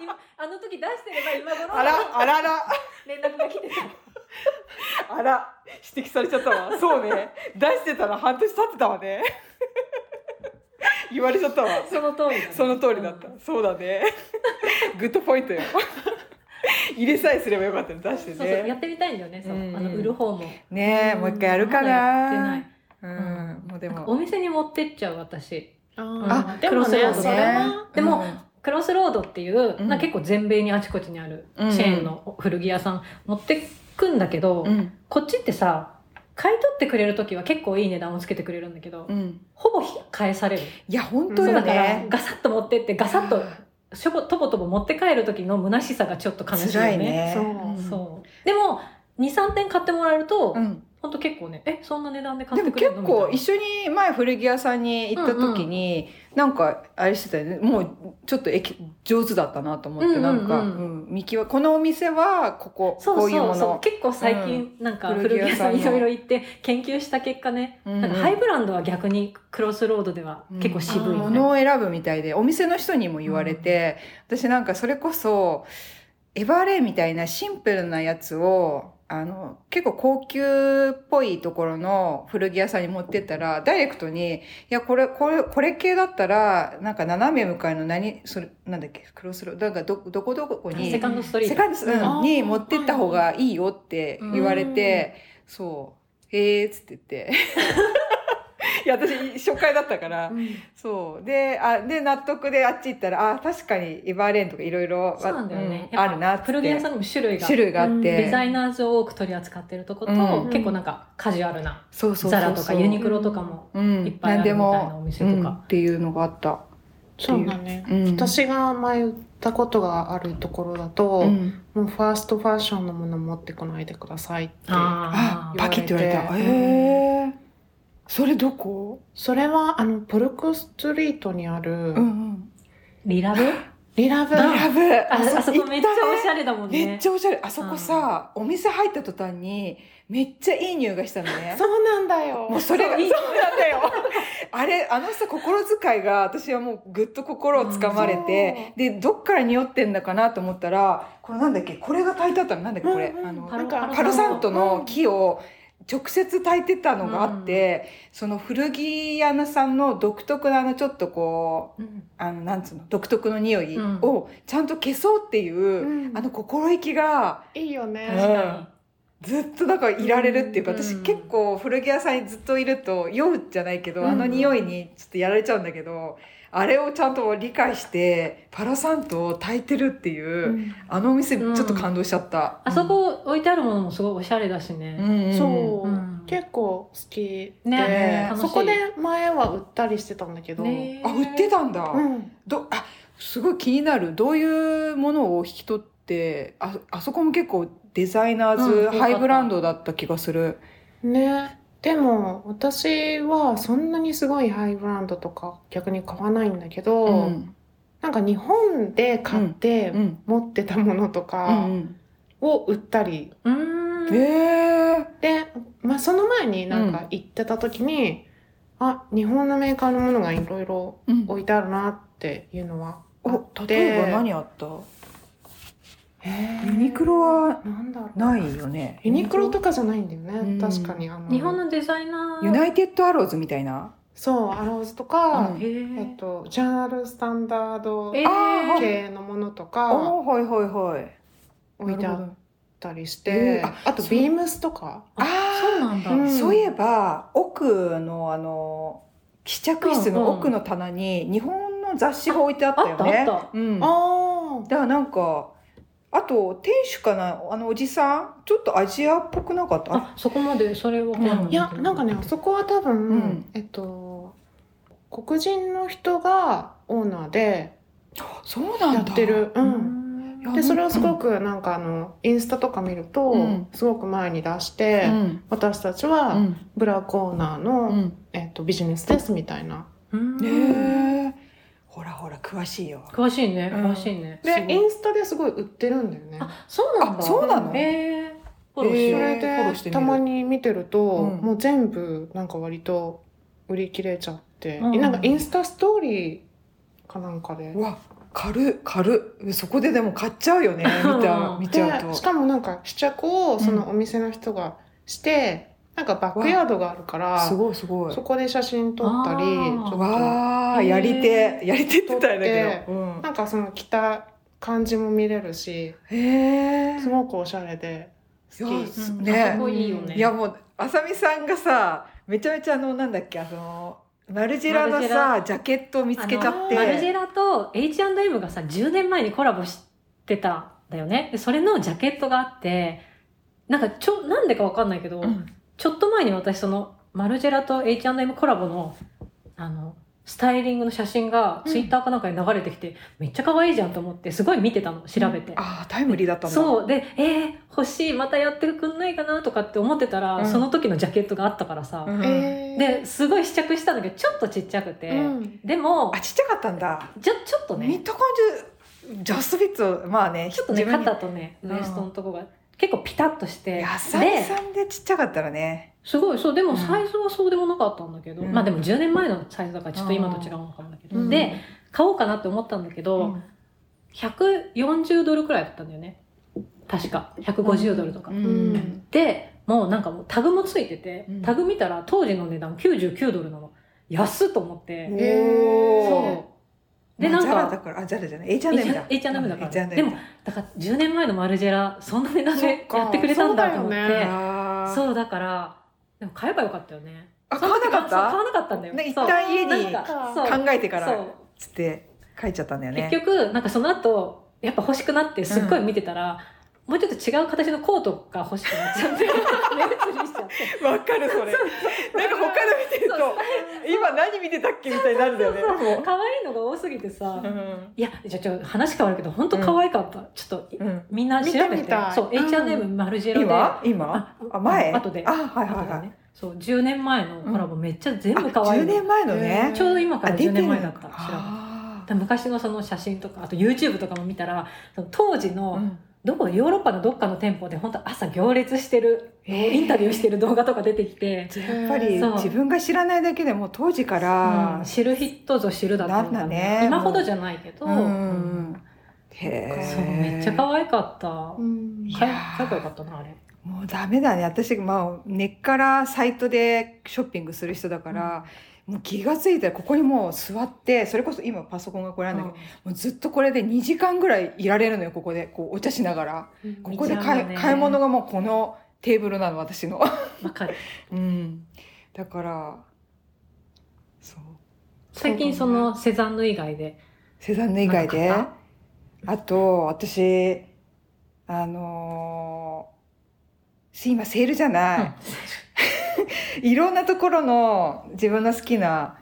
今、あの時出してれば今頃。あら、あらら。連絡が来てた。あら、指摘されちゃったわ。そうね。出してたら半年経ってたわね。言われちゃったわ。その通りだ、ね。その通りだった。うん、そうだね。グッドポイントよ。入れさえすればよかったの、出してね。そうそう、やってみたいんだよね。そのあの売る方も。ねえ、もう一回やるかな。ま、やってない。うん。もうでも。お店に持ってっちゃう私。あ、クロスロードね。でも。うんクロスロードっていう、な結構全米にあちこちにあるチェーンの古着屋さん持ってくんだけど、うんうん、こっちってさ、買い取ってくれるときは結構いい値段をつけてくれるんだけど、うん、ほぼ返される。いや、本当よね。だからガサッと持ってって、ガサッとしょぼ、とぼとぼ持って帰るときの虚しさがちょっと悲しいよね。辛いね。そう。そう。でも、にさんてん買ってもらえると、うんほんと結構ね、え、そんな値段で買ってくれるの？でも結構一緒に前古着屋さんに行った時に、うんうん、なんかあれしてたよね、もうちょっと上手だったなと思って、うんうんうん、なんか、うん、見極このお店はここ、そうそうそうこういうもの。結構最近、うん、なんか古着屋さんいろいろ行って研究した結果ね、うんうん、なんかハイブランドは逆にクロスロードでは結構渋い、ね。も、う、の、ん、を選ぶみたいで、お店の人にも言われて、うん、私なんかそれこそ、エバーレイみたいなシンプルなやつを、あの、結構高級っぽいところの古着屋さんに持ってったら、ダイレクトに、いや、これ、これ、これ系だったら、なんか斜め向かいの何、それ、なんだっけ、クロスロード、なんかど、どこどこに、セカンドストリート。セカンドストリートに持ってった方がいいよって言われて、そう、へーっつって言って。いや私初回だったから、うん、そうで、あで納得であっち行ったら、あ確かにエヴァーレーンとかいろいろあるなって、古着屋さんにも種類が種類があって、うん、デザイナーズを多く取り扱ってるとこと、うん、結構なんかカジュアルな、うん、ザラとかユニクロとかもいっぱいあるみたいなお店とか、うんうん、っていうのがあった。そうだね、うん、私が前売ったことがあるところだと、うん、もうファーストファッションのもの持ってこないでくださいって言われて、パキって言われた。へえー、それどこ？それはあのブルックストリートにある、うんうん、リラブリラブリラブあ, あそこめっちゃおしゃれだもんね。めっちゃおしゃれ。あそこさ、お店入った途端にめっちゃいい匂いがしたのね。そうなんだよ。もうそれがそうなんだよ。あれあのさ心遣いが私はもうぐっと心をつかまれて、でどっから匂ってんだかなと思ったら、これなんだっけ、これが炊いてあったのなんだっけこれ、うんうん、あのなんかパロサントの木を直接炊いてたのがあって、うん、その古着屋さんの独特なあのちょっとこう、うん、あのなんつうの独特の匂いをちゃんと消そうっていう、うん、あの心意気がいいよね、うん、ずっとだからいられるっていうか、うん、私結構古着屋さんにずっといると酔うじゃないけど、うん、あの匂いにちょっとやられちゃうんだけど、あれをちゃんと理解してパロサントを炊いてるっていう、うん、あのお店ちょっと感動しちゃった、うん、あそこ置いてあるものもすごいおしゃれだしね、うん、そう、うん、結構好きで、ね、そこで前は売ったりしてたんだけど、ね、あ売ってたんだ、うん、どあすごい気になる。どういうものを引き取って、 あ, あそこも結構デザイナーズ、うん、ハイブランドだった気がするね。でも私はそんなにすごいハイブランドとか逆に買わないんだけど、うん、なんか日本で買って持ってたものとかを売ったり、うんうんうん、で、まあ、その前になんか行ってた時に、うん、あ日本のメーカーのものがいろいろ置いてあるなっていうのはあって。お例えば何あった？ユニクロはないよね。ユニクロとかじゃないんだよね、うん、確かにあの日本のデザイナーユナイテッドアローズみたいな。そうアローズとか、うん、えっと、ジャーナルスタンダード系のものとか置いてあったりして、 あ, あとビームスとか。あそうなんだ、うん、そういえば奥 の, あの試着室の奥の棚に日本の雑誌が置いてあったよね。あ, あったあった、うん、あだからなんかあと店主かな、あのおじさんちょっとアジアっぽくなかった？あそこまでそれは分かんない、うん、いやなんかねあそこは多分、うん、えっと黒人の人がオーナーでやってる。そうなんだ、うん、うんでそれをすごくなんかあのインスタとか見ると、うん、すごく前に出して、うん、私たちはブラックオーナーの、うんえっと、ビジネスですみたいな。うんへーほらほら詳しいよ。詳しいね、うん、詳しいね。でインスタですごい売ってるんだよね。あそうなんだ。あそうなの。えー、フォローしよう、えー、フォローしてみる。たまに見てると、うん、もう全部なんか割と売り切れちゃって、うん、なんかインスタストーリーかなんかで。うわ軽軽そこででも買っちゃうよね。見た見ちゃうと。しかもなんか試着をそのお店の人がして。うんなんかバックヤードがあるからすごいすごいそこで写真撮ったりちょっとわーやり手やり手って言ったらだけど、うん、なんかその着た感じも見れるしへすごくおしゃれで好きですね。すごいいいよね。いやもうあさみさんがさめちゃめちゃあのなんだっけあのマルジェラのさジャケットを見つけちゃってマルジェラと エイチアンドエム がさじゅうねんまえにコラボしてたんだよね。それのジャケットがあってなんかちょなんでかわかんないけど、うんちょっと前に私そのマルジェラと エイチアンドエム コラボ の, あのスタイリングの写真がツイッターかなんかに流れてきて、うん、めっちゃ可愛いじゃんと思ってすごい見てたの調べて、うん、あタイムリーだったんだ。そうでえー、欲しいまたやってくんないかなとかって思ってたら、うん、その時のジャケットがあったからさ、うん、ですごい試着したんだけどちょっとちっちゃくて、うん、でもあちっちゃかったんだ。じゃちょっとね見た感じジャストフィットまあねちょっとね肩とねウエストのとこが、うん結構ピタッとして野菜さんでちっちゃかったらねすごいそうでもサイズはそうでもなかったんだけど、うん、まあでもじゅうねんまえのサイズだからちょっと今と違うのかもだけど、うん、で買おうかなって思ったんだけど、うん、ひゃくよんじゅうドルくらいだったんだよね確かひゃくごじゅうドルとか、うんうん、でもうなんかもうタグもついててタグ見たら当時の値段きゅうじゅうきゅうドルなの安っと思って、うん、そうでなんかザラだからあザラじゃない エイチアンドエム だ エイチアンドエム だからでもだからじゅうねんまえのマルジェラそんな値段でやってくれたんだと思ってそうだよね。そうだからでも買えばよかったよね。あ、買わなかった、買わなかったんだよ。一旦家に考えてからつって書いちゃったんだよね。結局なんかその後やっぱ欲しくなってすっごい見てたら、うん、もうちょっと違う形のコートが欲しくなっちゃって目移りしちゃってわかるそれ。なんか他の見てると今何見てたっけみたいになるんだよね。そうそうそうそう、可愛いのが多すぎてさ、うん、いやじゃあちょっと話変わるけど本当可愛かった、うん、ちょっと、うん、みんな調べて、そう、うん、エイチアンドエム マルジェロで今今あ前後で、あはいはいはい、ね、そうじゅうねんまえのコラボめっちゃ全部可愛い、うん、じゅうねんまえのね、ちょうど今からじゅうねんまえだから調べ、昔のその写真とかあと YouTube とかも見たら、その当時の、うん、どこヨーロッパのどっかの店舗で本当朝行列してる、えー、インタビューしてる動画とか出てきて、やっぱり自分が知らないだけでも当時から、うん、知る人ぞ知るだったんだね。今ほどじゃないけど、うんうん、へそうめっちゃ可愛かった、うん、かっこよかったなあれ。もうダメだね私、まあ、根っからサイトでショッピングする人だから、うん、もう気がついたらここにもう座って、それこそ今パソコンがこれなんだけど、うん、もうずっとこれでにじかんぐらいいられるのよ。ここでこうお茶しながら、うん、ここで買い、ね、買い物がもうこのテーブルなの私の。わかる、うん、だからそう最近そのセザンヌ以外でセザンヌ以外であと私あのー、今セールじゃない、うん、いろんなところの自分の好きな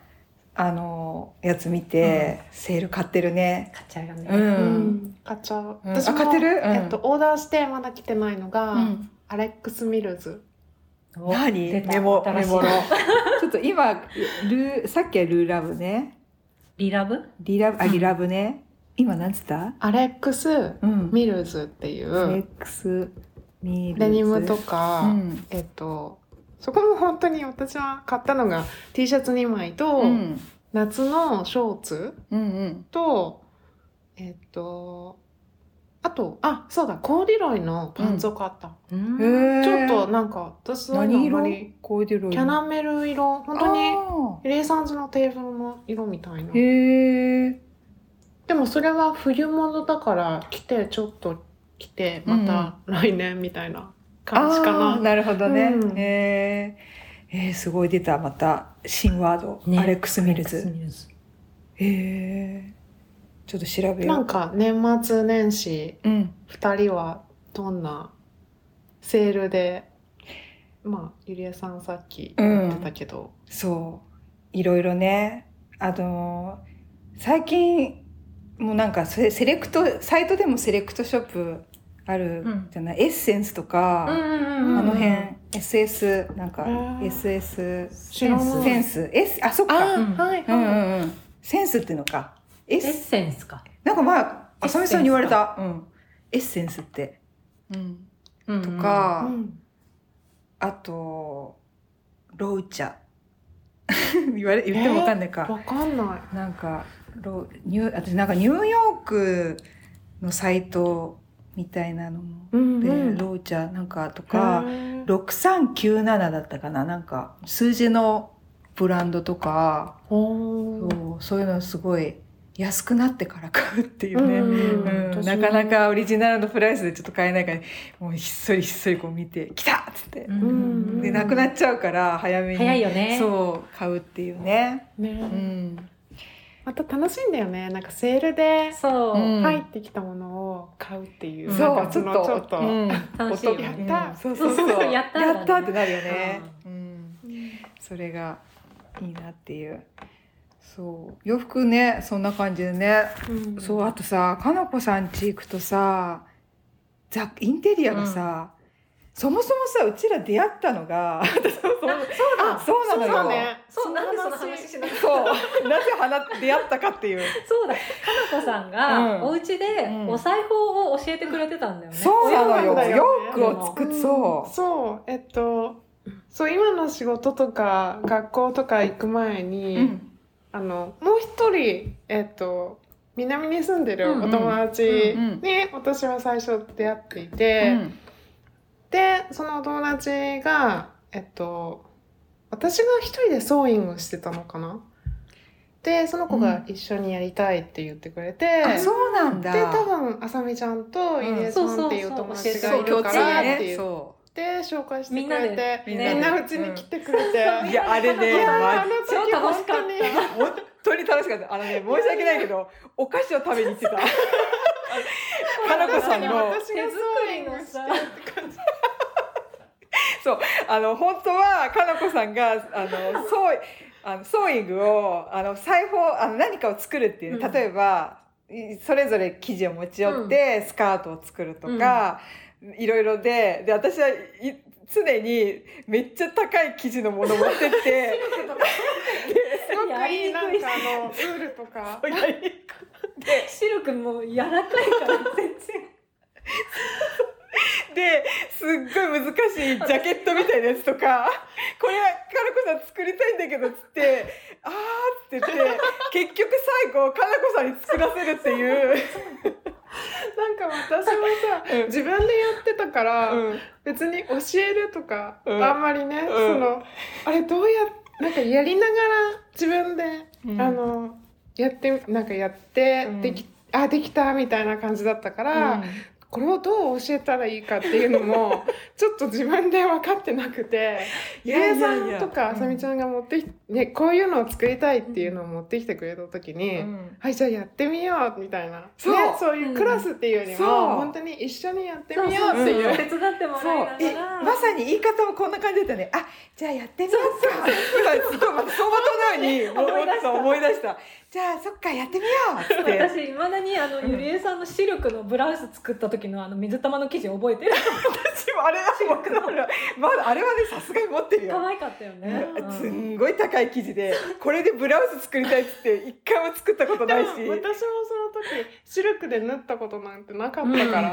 あのやつ見て、うん、セール買ってるね。買っちゃうよね、うんうん、買っちゃう、うん、私も買ってる、うん、えっと、オーダーしてまだ来てないのが、うんアレックス・ミルズ。何？メモ、メモの。ちょっと今、ルさっきはルーラブね。リラブ？リラブ、あ、リラブね。今何つった？アレックス・ミルズっていう。アレックス・ミルズ。デニムとか、うん、えっと、そこも本当に私は買ったのが T シャツにまいと、うん、夏のショーツと、うんうん、えっと、あと、あ、そうだ、コーディロイのパンツを買った、うん、ちょっとなんか私はあんまりコーディロイキャナメル色、本当にレイサンズの定番の色みたいな。へー。でもそれは冬物だから着てちょっと着てまた来年みたいな感じかな、うん、なるほどね、うん、へー、えー、すごい出たまた新ワード、ね、アレックス・ミルズ、アレックス・ミルズ、へー、ちょっと調べよう。なんか年末年始、うん、ふたりはどんなセールで、まあゆりえさんさっき言ってたけど、うん、そういろいろね、あのー、最近もうなんかセレクトサイトでもセレクトショップあるじゃない、うん、エッセンスとか、うんうんうん、あの辺 エスエス なんか エスエス センスセンス S あそっか、うん、はいはい、うんうん、センスっていうのか。エッセンスか。なんか前あさみさんに言われた。うん、エッセンスって、うん、とか、うんうん、あとロウ茶言われ言っても分かんないか。えー、分かんない。なんかロニュー私なんかニューヨークのサイトみたいなのも、うんうん、でロウ茶なんかとかろくさんきゅうななだったかな、なんか数字のブランドとか、そう、そういうのすごい。安くなってから買うっていうね、うんうん、なかなかオリジナルのプライスでちょっと買えないから、ね、もうひっそりひっそりこう見て来たっつって、うんうん、でなくなっちゃうから早めに早いよ、ね、そう買うっていうね、うんうん、また楽しいんだよね、なんかセールで入ってきたものを買うっていう、うん、そうちょっとちょっと、うん、楽しいよね、やった、うん、そうそうそうやった、ね、やったってなるよね、うん、それがいいなっていう、そう洋服ねそんな感じでね、うん、そうあとさかなこさん家行くとさザインテリアがさ、うん、そもそもさうちら出会ったのがそうなのよ、そうね、そうなんでその話しなかったそうなぜ話出会ったかっていうそうだかなこさんがお家でお裁縫を教えてくれてたんだよね、うん、そうなのよ、洋服を作ってそう、そうえっとそう今の仕事とか学校とか行く前に、うん、あのもう一人、えーと、南に住んでるお友達に、うんうん、私は最初出会っていて、うん、でそのお友達が、えーと、私が一人でソーイングしてたのかな、でその子が一緒にやりたいって言ってくれて、うん、あそうなんだ、で多分あさみちゃんと入江さんっていう友達がいるからって言って、うん、そうそうそうて紹介してくれて、みんなうちに来てくれて、うん、いやあれね、あの時本当に本当に楽しかった。あのね、申し訳ないけどお菓子を食べに行ってた。かなこさんの手作りのさ。そうあの本当はかなこさんがあのそうあのソーイングをあの裁縫あの何かを作るっていう、ね、例えば、うん、それぞれ生地を持ち寄って、うん、スカートを作るとか、うん、いろいろ で, で私はい常にめっちゃ高い生地のものを持ってってすごくいいなんかあのウールとかでシルクも柔らかいから全然ですっごい難しいジャケットみたいなやつとかこれはかなこさん作りたいんだけどっつってあーって言って結局最後かなこさんに作らせるっていうなんか私もさ、うん、自分でやってたから、うん、別に教えるとか、うん、あんまりね、うん、そのあれどうやなんかやりながら自分で、うん、あのやってなんかやって、うん、できあできたみたいな感じだったから、うんこれをどう教えたらいいかっていうのもちょっと自分で分かってなくてゆえさんとかあさみちゃんが持ってきて、ね、こういうのを作りたいっていうのを持ってきてくれた時に、うん、はいじゃあやってみようみたいなそう、ね、そういうクラスっていうよりも、うん、本当に一緒にやってみようっていう手伝ってもらいながらまさに言い方もこんな感じだったねあじゃあやってみようか今相馬灯のように思い出した思い出したじゃあそっかやってみようって私未だにあのゆりえさんのシルクのブラウス作った時のあの水玉の生地覚えてる私もあれだし僕のまだあれはねさすがに持ってるよ可愛かったよね、うん、すんごい高い生地でこれでブラウス作りたいっつって一回も作ったことないし私もその時シルクで縫ったことなんてなかったから、う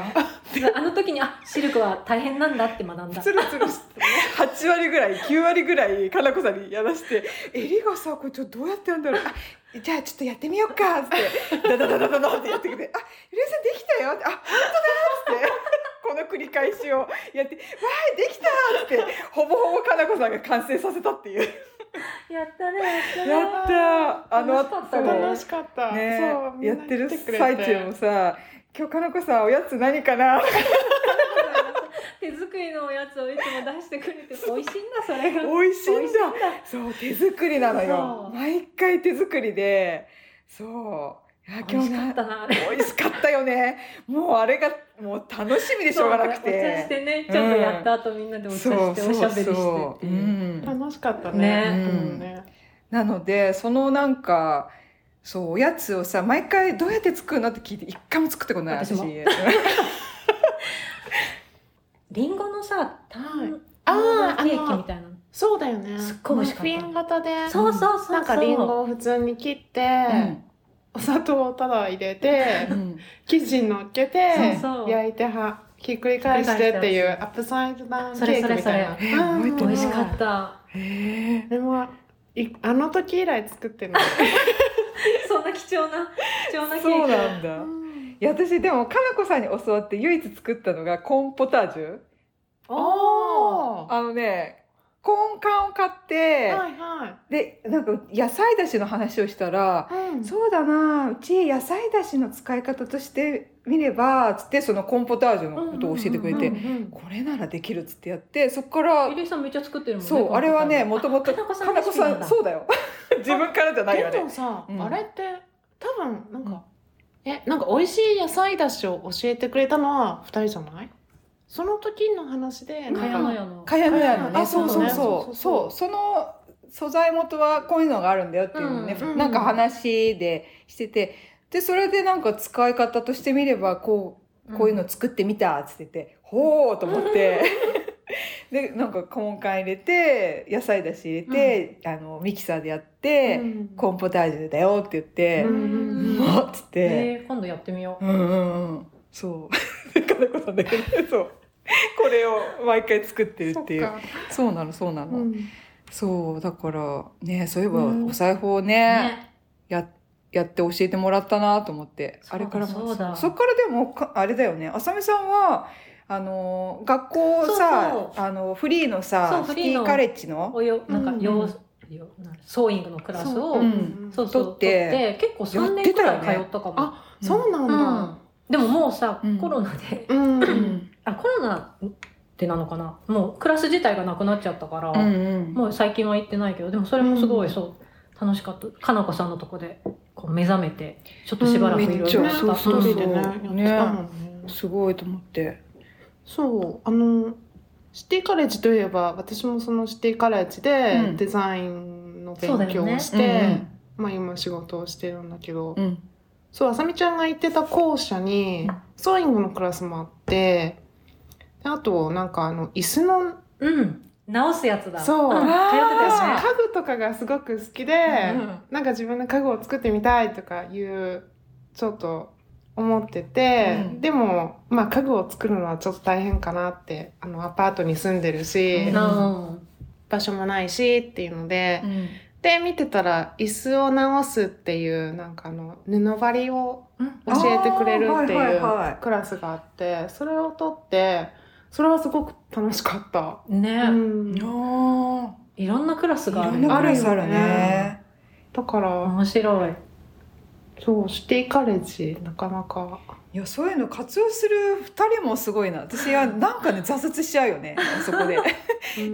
ん、あの時にあシルクは大変なんだって学んだつるつるして、ね、はち割ぐらいきゅう割ぐらいかなこさんにやらして襟がさこれちょっとどうやってやるんだろうじゃあちょっとやってみようかってダダダダダダってやってくれてあ、ゆりえさんできたよってあ、本当だってこの繰り返しをやってわーできたってほぼほぼかなこさんが完成させたっていうやったねやったやったあの楽しかったね楽しかった、ね、そうやってる最中もさ今日かなこさんおやつ何かな手作りのおやつをいつも出してくれて美味しいんだそれが美味しいん だ, いんだそう手作りなのよ毎回手作りでそういや今日美味しかったな美味しかったよねもうあれがもう楽しみでしょうがなくてお茶してねちょっとやった後、うん、みんなでお茶しておしゃべりしてって、うん、楽しかった ね, ね,、うん、ねなのでそのなんかそうおやつをさ毎回どうやって作るのって聞いて一回も作ってこない私もリンゴのさ、タンあーケーキみたいなそうだよねすっごい美味しかったマフィン型でそうそうそうなんかリンゴを普通に切って、うん、お砂糖をただ入れて、うん、生地に乗っけてそうそう焼いてはひっくり返してっていうアップサイドダウンケーキみたいなそれそれそれ、うん、美味しかったへでもあの時以来作ってないそんな貴重な貴重なケーキそうなんだ、うんいや私でもかなこさんに教わって唯一作ったのがコーンポタージュあのねコーン缶を買って、はいはい、でなんか野菜だしの話をしたら、うん、そうだなうち野菜だしの使い方として見ればつってそのコーンポタージュのことを教えてくれて、うんうんうんうん、これならできるつってやってそっからゆりえさんめっちゃ作ってるもんねそうあれはねもともとかなこさんそうだよ自分からじゃないよねでもさ、うん、あれって多分なんかえなんか美味しい野菜だしを教えてくれたのはふたりじゃないその時の話でかやのやのかやのやのねそうそうそうそうその素材元はこういうのがあるんだよっていうのね、うんうん、なんか話でしててでそれでなんか使い方としてみればこうこういうの作ってみたっつってて、うん、ほーと思ってでなんかコーン缶入れて野菜だし入れて、うん、あのミキサーでやって、うん、コーンポタージュだよって言って、うん、うまっつって、えー、今度やってみよう、うんうんうん、そうかなこさんだけどそうこれを毎回作ってるっていうそ, そうなのそうなの、うん、そうだからねそういえばお裁縫を ね,、うん、ね や, やって教えてもらったなと思ってあれからも そ, そ, そっからでもあれだよねあさみさんはあの学校さそうそうあのフリーのさシティカレッジのなんか、うん、よソーイングのクラスを取って結構さんねんくらい通ったかも、ね、あそうなんだ、うん、でももうさコロナで、うんうん、あコロナ手なのかな、もうクラス自体がなくなっちゃったから、うんうん、もう最近は行ってないけど、でもそれもすごいそう、うん、楽しかった。かなこさんのとこでこう目覚めてちょっとしばらくいろいろした、うん、そうそうそうでね、やってたもんね、すごいと思って。そう、あのシティカレッジといえば私もそのシティカレッジでデザインの勉強をして、うんねうんうん、まあ今仕事をしてるんだけど、うん、そう、あさみちゃんが行ってた校舎にソーイングのクラスもあって、あとなんかあの椅子の、うん、直すやつだ。そう、うん、通ってたよね。家具とかがすごく好きで、うん、なんか自分の家具を作ってみたいとかいうちょっと思ってて、うん、でもまあ家具を作るのはちょっと大変かなって、あのアパートに住んでるし、うん、場所もないしっていうので、うん、で見てたら椅子を直すっていうなんかあの布張りを教えてくれるっていうクラスがあって、それを取って、それはすごく楽しかったね、うん、あ、いろんなクラスがある、あるよね。だから面白い。そう、シティカレッジなかなか、いや、そういうの活用するふたりもすごいな。私はなんかね挫折しちゃうよねあそこで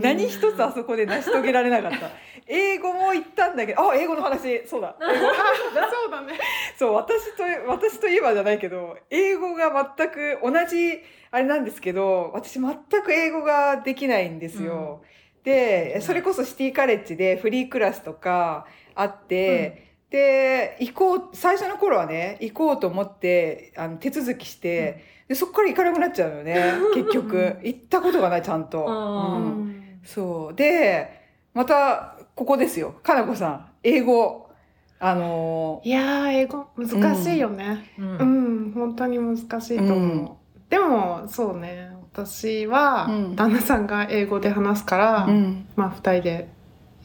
何一つあそこで成し遂げられなかった英語も言ったんだけど、あ、英語の話、そうだ、英語そうだね、そう、私と私といえばじゃないけど、英語が全く同じあれなんですけど、私全く英語ができないんですよ、うん、で、それこそシティカレッジでフリークラスとかあって、うん、で行こう、最初の頃はね行こうと思ってあの手続きして、うん、でそこから行かなくなっちゃうよね結局行ったことがないちゃんと、うん、そうで、またここですよ、かなこさん、英語、あのー、いやー英語難しいよね、うん、うん、本当に難しいと思う、うん、でもそうね、私は旦那さんが英語で話すから、うん、まあふたりで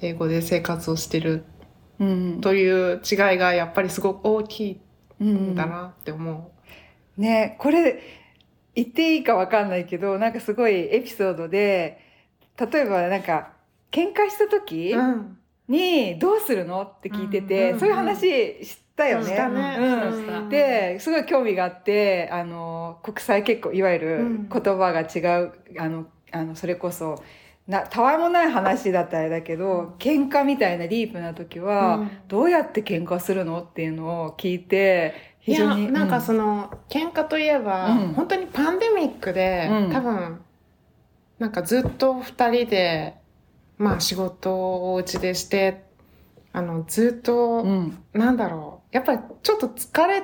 英語で生活をしてるうん、という違いがやっぱりすごく大きいんだなって思う、うん、ね、これ言っていいか分かんないけど、なんかすごいエピソードで、例えばなんか喧嘩した時にどうするのって聞いてて、うん、そういう話したよね、うんうんうん、ですごい興味があって、あの国際結婚、いわゆる言葉が違う、あのあのそれこそなたわいもない話だったあれだけど、喧嘩みたいなディープな時はどうやって喧嘩するのっていうのを聞いて、非常に、いや、なんかその、うん、喧嘩といえば、うん、本当にパンデミックで、うん、多分なんかずっとふたりで、まあ、仕事をお家でして、あのずっと、うん、なんだろう、やっぱりちょっと疲れ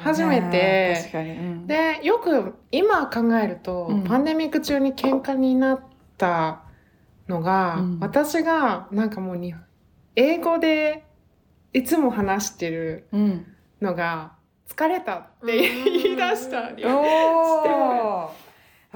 始めて、うん、確かに、うん、でよく今考えると、うん、パンデミック中に喧嘩になったのが、うん、私がなんかもうに英語でいつも話してるのが疲れたって言い出したりして、や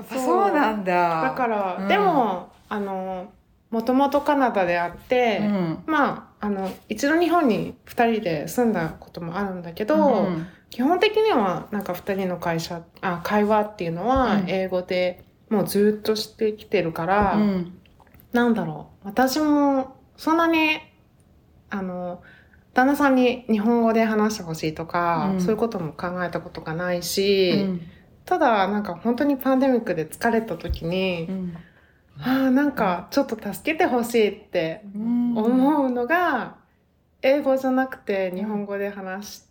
っぱそうなんだ。だから、うん、でもあのもともとカナダであって、うん、まああの一度日本にふたりで住んだこともあるんだけど、うん、基本的にはなんかふたりの会社あ会話っていうのは英語でもうずっとしてきてるから、うんうん、なんだろう、私もそんなにあの旦那さんに日本語で話してほしいとか、うん、そういうことも考えたことがないし、うん、ただなんか本当にパンデミックで疲れた時に、うん、あ、なんかちょっと助けてほしいって思うのが、うん、英語じゃなくて日本語で話し、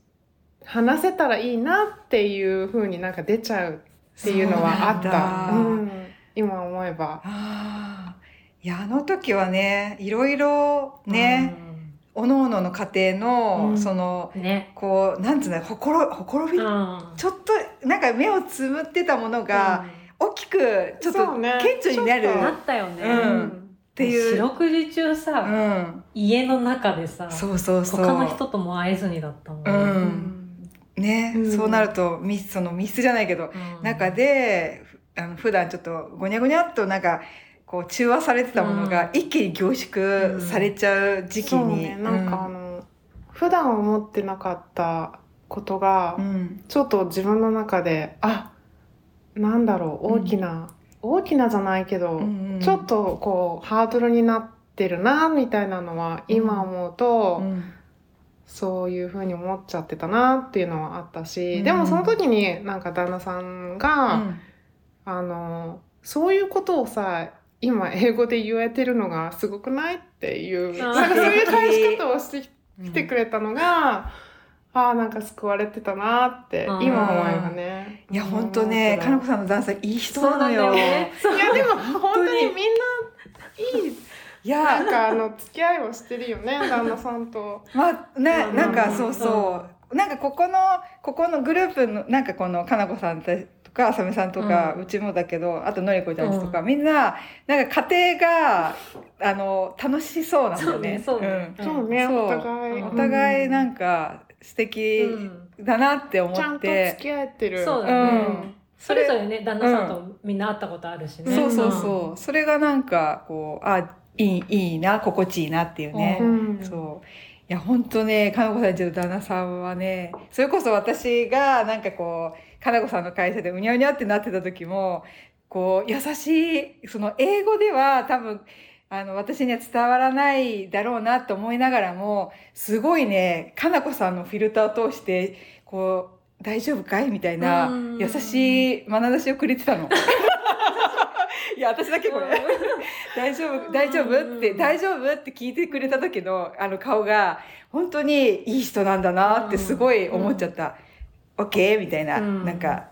話せたらいいなっていう風になんか出ちゃうっていうのはあった、うん、今思えば。いや、あの時はね、いろいろね、うん、おのおのの家庭の、うん、その、ね、こう、なんつうんだろう、ほころ、ほころび、うん、ちょっと、なんか目をつむってたものが、うん、大きく、ちょっと、顕著になる。なったよね。うん。っていう。四六時中さ、うん、家の中でさ、そうそうそう、他の人とも会えずにだったもんね。うんうん、ね、うん、そうなると、ミス、そのミスじゃないけど、うん、中で、あの普段ちょっと、ごにゃごにゃっと、なんか、こう中和されてたものが一気に凝縮されちゃう時期に、うん、そうね、なんかあの、うん、普段思ってなかったことが、うん、ちょっと自分の中で、あ、なんだろう、大きな、うん、大きなじゃないけど、うんうん、ちょっとこうハードルになってるなみたいなのは今思うと、うんうん、そういう風に思っちゃってたなっていうのはあったし、うん、でもその時になんか旦那さんが、うん、あのそういうことをさ今英語で言えてるのがすごくないっていうなんかそういう返し方をしてきてくれたのが、うん、ああなんか救われてたなって今思いはね。いや本当ねかのこさんのダンサーいい人なのよ。いやでも本当にみんないいいやなんかあの付き合いをしてるよね旦那さんと。まあねなんかそうそう、うん、なんかここのここのグループのなんかこのかなこさんたちかあさみさんとか、うん、うちもだけどあとのりこちゃんちとか、うん、みんななんか家庭があの楽しそうなんだよね。そうねお互いお互いなんか素敵だなって思って、うん、ちゃんと付き合えてる。そうだね、うん、それぞれね旦那さんとみんな会ったことあるしね、うん、そうそうそう、うん、それがなんかこうあいいいいな心地いいなっていうね、うん、そういや本当ねかのこさんちの旦那さんはねそれこそ私がなんかこうかなこさんの会社でうにゃうにゃってなってた時もこう優しいその英語では多分あの私には伝わらないだろうなと思いながらもすごいねかなこさんのフィルターを通してこう大丈夫かいみたいな優しい眼差しをくれてたの。いや私だけこれ、うん、大丈夫大丈夫って、うん、大丈夫って聞いてくれた時のあの顔が本当にいい人なんだなってすごい思っちゃった。うん、OK みたいな、うん、なんか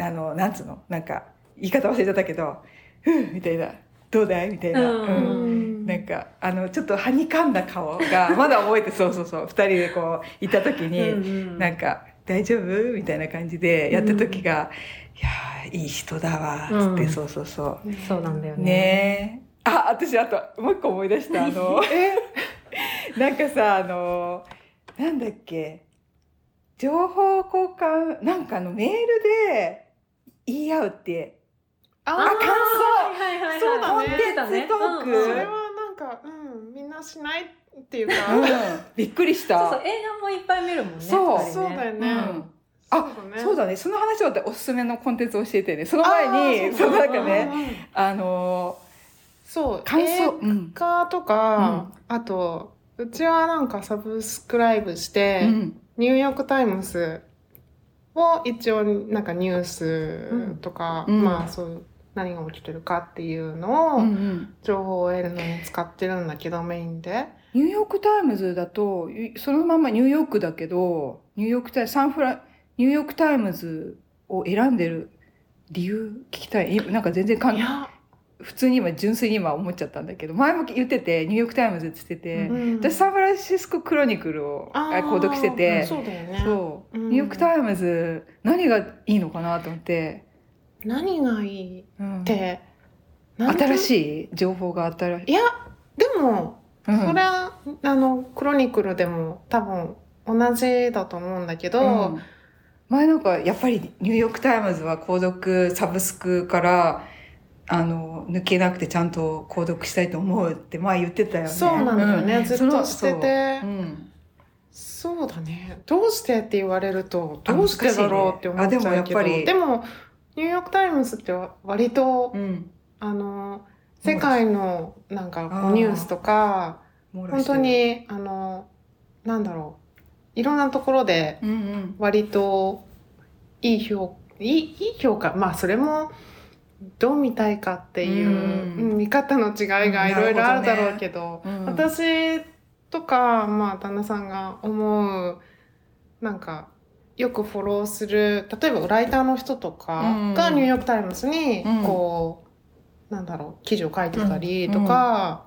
あのなんつうのなんか言い方忘れちゃったけど、うんみたいなどうだいみたいな、うんうん、なんかあのちょっとはにかんだ顔がまだ覚えてそうそうそうふたりでこういた時に、うん、なんか大丈夫みたいな感じでやった時が。うんいやいい人だわーって、うん、そうそうそうそうなんだよ ね, ねあ私あともう一個思い出したあのえなんかさあのなんだっけ情報交換なんかのメールで言い合うってああ感想、はいはいはい、そうだねコンテンツトーク、うんうん、それはなんか、うん、みんなしないっていうか、うん、びっくりしたそうそう映画もいっぱい見るもんねそう、ね、そうだよね、うんあそうね、そうだねその話をおすすめのコンテンツを教えてねその前にそのなんかねあのそう映画とか、うん、あとうちはなんかサブスクライブして、うん、ニューヨークタイムズを一応なんかニュースとか、うん、まあそう何が起きてるかっていうのを情報を得るのに使ってるんだけどメインでニューヨークタイムズだとそのままニューヨークだけどニューヨークタイムサンフランニューヨークタイムズを選んでる理由聞きたい。なんか全然かん普通に今純粋に今思っちゃったんだけど前も言っててニューヨークタイムズって言ってて、うん、私サンフランシスコクロニクルを購読しててそうだよねそう、うん、ニューヨークタイムズ何がいいのかなと思って何がいいって、うん、新しい情報が新しいいやでも、うん、それはあのクロニクルでも多分同じだと思うんだけど、うん前なんかやっぱりニューヨークタイムズは購読サブスクからあの抜けなくてちゃんと購読したいと思うって前言ってたよねそうなんだよね、うん、ずっとしてて そ,、うん、そうだねどうしてって言われるとどうしてだろうって思っちゃうけど、ね、でもやっぱりでもニューヨークタイムズって割と、うん、あの世界のなんかニュースとか本当にあのなんだろういろんなところで割といい評、うんうん、いい、いい評価まあそれもどう見たいかっていう見方の違いがいろいろあるだろうけど、うんなるほどねうん、私とか、まあ、旦那さんが思うなんかよくフォローする例えばライターの人とかがニューヨークタイムズにこう、うん、なんだろう記事を書いてたりとか、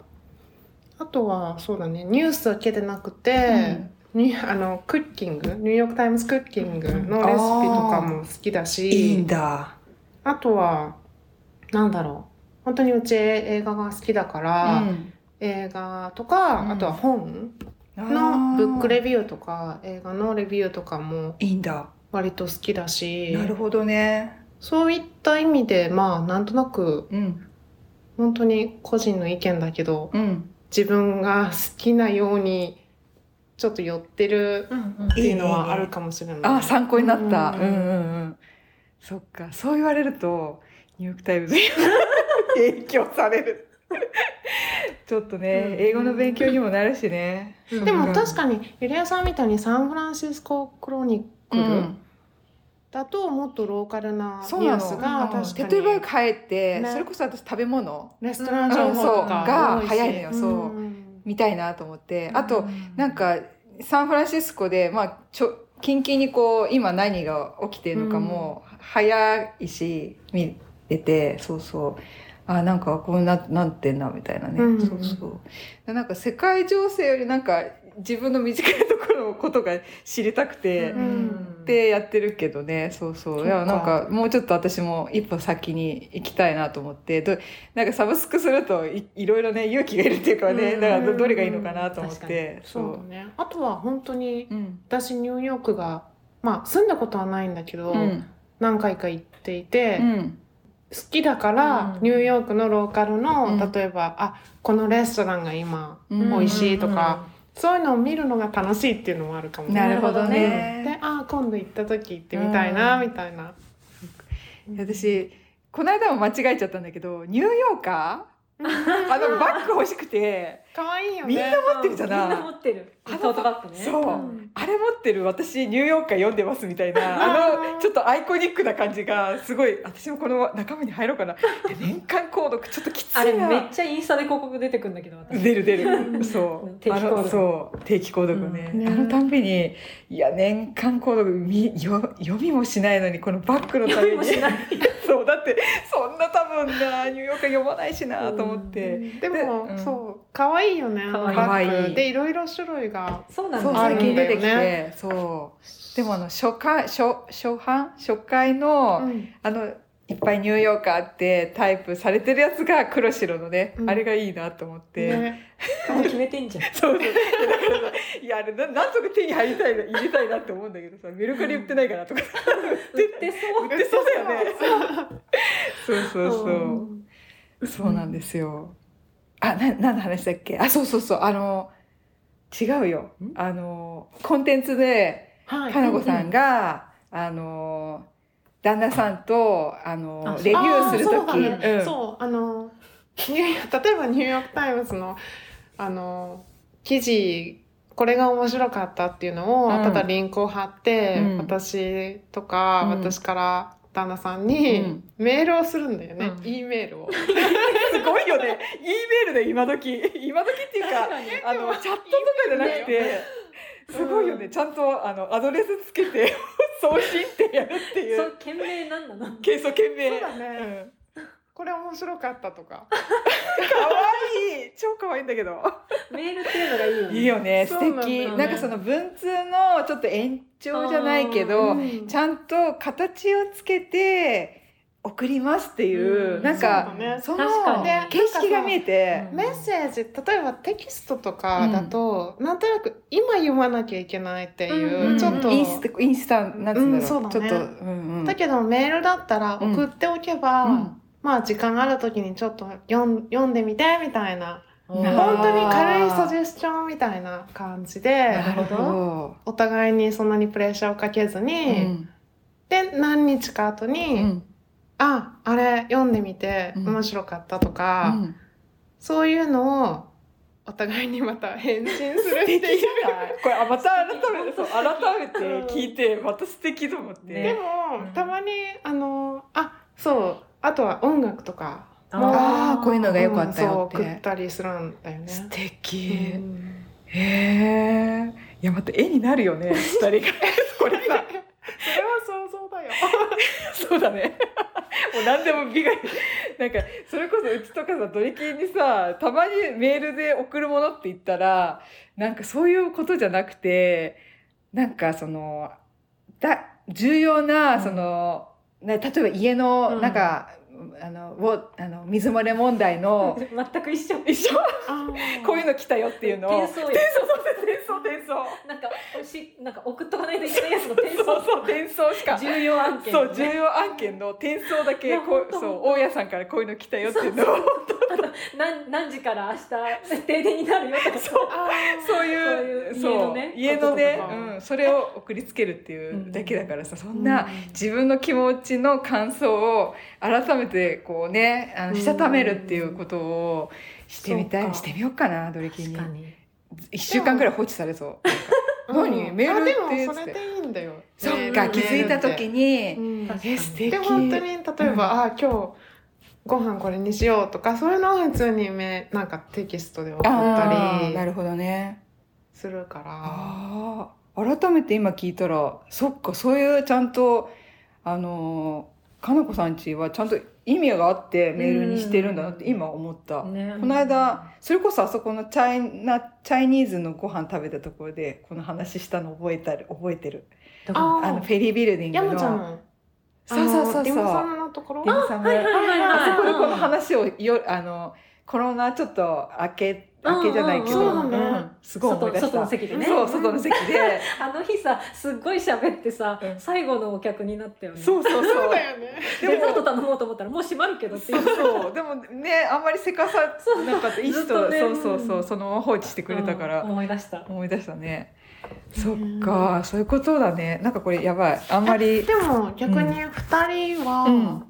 うんうん、あとはそうだねニュースだけでなくて、うんにあのクッキングニューヨークタイムズクッキングのレシピとかも好きだしいいんだあとはなんだろう本当にうち映画が好きだから、うん、映画とか、うん、あとは本のブックレビューとか映画のレビューとかもいいんだ割と好きだしなるほどねそういった意味でまあなんとなく、うん、本当に個人の意見だけど、うん、自分が好きなようにちょっと寄ってるっていうのはあるかもしれない、うんうん、あ参考になった、うんうんうん、そっかそう言われるとニューヨークタイムズに影響されるちょっとね、うん、英語の勉強にもなるしね、うん、でも確かにゆりやさんみたいにサンフランシスコクロニクルだともっとローカルなニュースが確かに、例えば帰って、ね、それこそ私食べ物レストラン情報とかが早いのよ、そう、うん、見たいなと思って、うん、あとなんかサンフランシスコで、まあ、ちょ近々にこう今何が起きてるのかも早いし見れて、そうそう、あ、なんかこんななんてんなみたいなね、うん、そうそう、なんか世界情勢よりなんか自分の短いところのことが知りたくて、うん、ってやってるけどね、そうそう、そうか、いやなんかもうちょっと私も一歩先に行きたいなと思って、どなんかサブスクすると い, いろいろね勇気がいるっていうかね、うん、だからどれがいいのかなと思って、そうそうね、あとは本当に、うん、私ニューヨークがまあ住んだことはないんだけど、うん、何回か行っていて。うん、好きだから、うん、ニューヨークのローカルの、うん、例えばあこのレストランが今美味しいとか、うんうんうん、そういうのを見るのが楽しいっていうのもあるかもね。なるほどね。で、あ今度行った時行ってみたいな、うん、みたいな。私この間も間違えちゃったんだけど、ニューヨーカー、あのバッグ欲しくて可愛いよね。みんな持ってるじゃない。みんな持ってる。トートバッグね。そう、うん、あれ持ってる私ニューヨーカー読んでますみたいな、あのちょっとアイコニックな感じがすごい、私もこの仲間に入ろうかな。年間購読ちょっときついな。あれめっちゃインスタで広告出てくるんだけど私。出る出る。そう。定期購読。そう定期購読ね、うん、ね。あのたんびにいや年間購読みよ読みもしないのにこのバッグのために。読みもしない。そうだってそんな多分なニューヨーカー読まないしなと思って。うん、でも、うん、そう可愛いよね。可愛い。バッグでいろいろ種類が最近出てきて、そうでもあの初回初初版初回の、うん、あのいっぱいニューヨーカーってタイプされてるやつが黒白のね、うん、あれがいいなと思って、ね、決めてんじゃん。そうだからいやあれなんとか手に入りたい入れたいなって思うんだけどさ、メルカリ売ってないかなとか、うん、売ってそう売ってそうだよね。そうそうそうそうなんですよ。あ、な、何の話だっけ？あ、そうそうそう、あの違うよ。あのコンテンツで、はい、かなこさんが、うん、あの旦那さんとあのレビューするとき、そう、ね、うん、そうあの例えばニューヨークタイムズのあの記事これが面白かったっていうのを、うん、ただリンクを貼って、うん、私とか、うん、私から。旦那さんにメールをするんだよね、うん、E メールを。すごいよね、 E メールで今時今時っていうか、あのチャットとかじゃなくてすごいよね、うん、ちゃんとあのアドレスつけて送信ってやるっていう。そう、件名なんだな。そう、件名。そうだね、うん、これ面白かったとか。かわいい、超かわいいんだけど。メールっていうのがいいよね。いいよね、素敵。なんかその文通のちょっと延長じゃないけど、うん、ちゃんと形をつけて送りますっていう、うん、なんか そ,、ね、その形式が見えて、メッセージ、例えばテキストとかだと、うん、なんとなく今読まなきゃいけないっていう、うん、ちょっとインスタインスタなんつうんだろう、うん、そうだね、ちょっと、うんうん、だけどメールだったら送っておけば、うんうん、まあ時間がある時にちょっと 読, 読んでみてみたいな。本当に軽いサジェスチョンみたいな感じで、お互いにそんなにプレッシャーをかけずに、うん、で何日か後に、うん、あ、あれ読んでみて面白かったとか、うん、そういうのをお互いにまた返信するっていう。これまた改めてそう改めて聞いてまた素敵と思って、ね、でも、うん、たまにあのあそうあとは音楽とか。ああこういうのが良かったよって、うん、そう送ったりするんだよね。素敵、うん、へえ、いやまた絵になるよねふたりが。これさそれは想像だよ。そうだね。もう何でも美がなんかそれこそうちとかさドリキンにさたまにメールで送るものって言ったらなんかそういうことじゃなくてなんかそのだ重要なその、うん、例えば家のなんか、うんあのあの水漏れ問題の全く一緒一緒こういうの来たよっていうのを転送転送転送なんかしなんか送っとかないといけないやつの転送そうそう転送しか重要案件、ね、そう重要案件の転送だけこうそう大家さんからこういうの来たよっていうのを何, 何時から明日停電になるよとかそうそういうそうそう家のね、うん、それを送りつけるっていうだけだからさ、うん、そんな自分の気持ちの感想を改めてこうねあのしたためるっていうことをしてみたい、うん、してみようかな。ドリキンにいっしゅうかんくらい放置されそう。何メールって言って、うん、でもそれでいいんだよ。そっか、気づいた時に、うん、え素敵で本当に例えば、うん、あ今日ご飯これにしようとかそういうのを普通にめなんかテキストで送ったりなるほどねするから、あ改めて今聞いたらそっかそういうちゃんとあのかなこさんちはちゃんと意味があってメールにしてるんだなって今思った、ね、この間それこそあそこのチャイナチャイニーズのご飯食べたところでこの話したの覚えたり覚えてるああのフェリービルディングの山ちゃんのそうそうそうそうリムさんのところリムさんが あ,、はいはいはいはい、あそこでこの話をよあのコロナちょっと明け明けじゃないけど、うんうんうん、すごい思い出した。 外, 外の席でねそう外の席であの日さすっごい喋ってさ、うん、最後のお客になったよね。そうそうそうだよね。デザート頼もうと思ったらもう閉まるけどっていうそうそうでもねあんまりせかさなかった意思と、ね、そうそうそうそのまま放置してくれたから、うん、思い出した思い出したね。そっかそういうことだね。なんかこれやばいあんまりでも逆にふたりは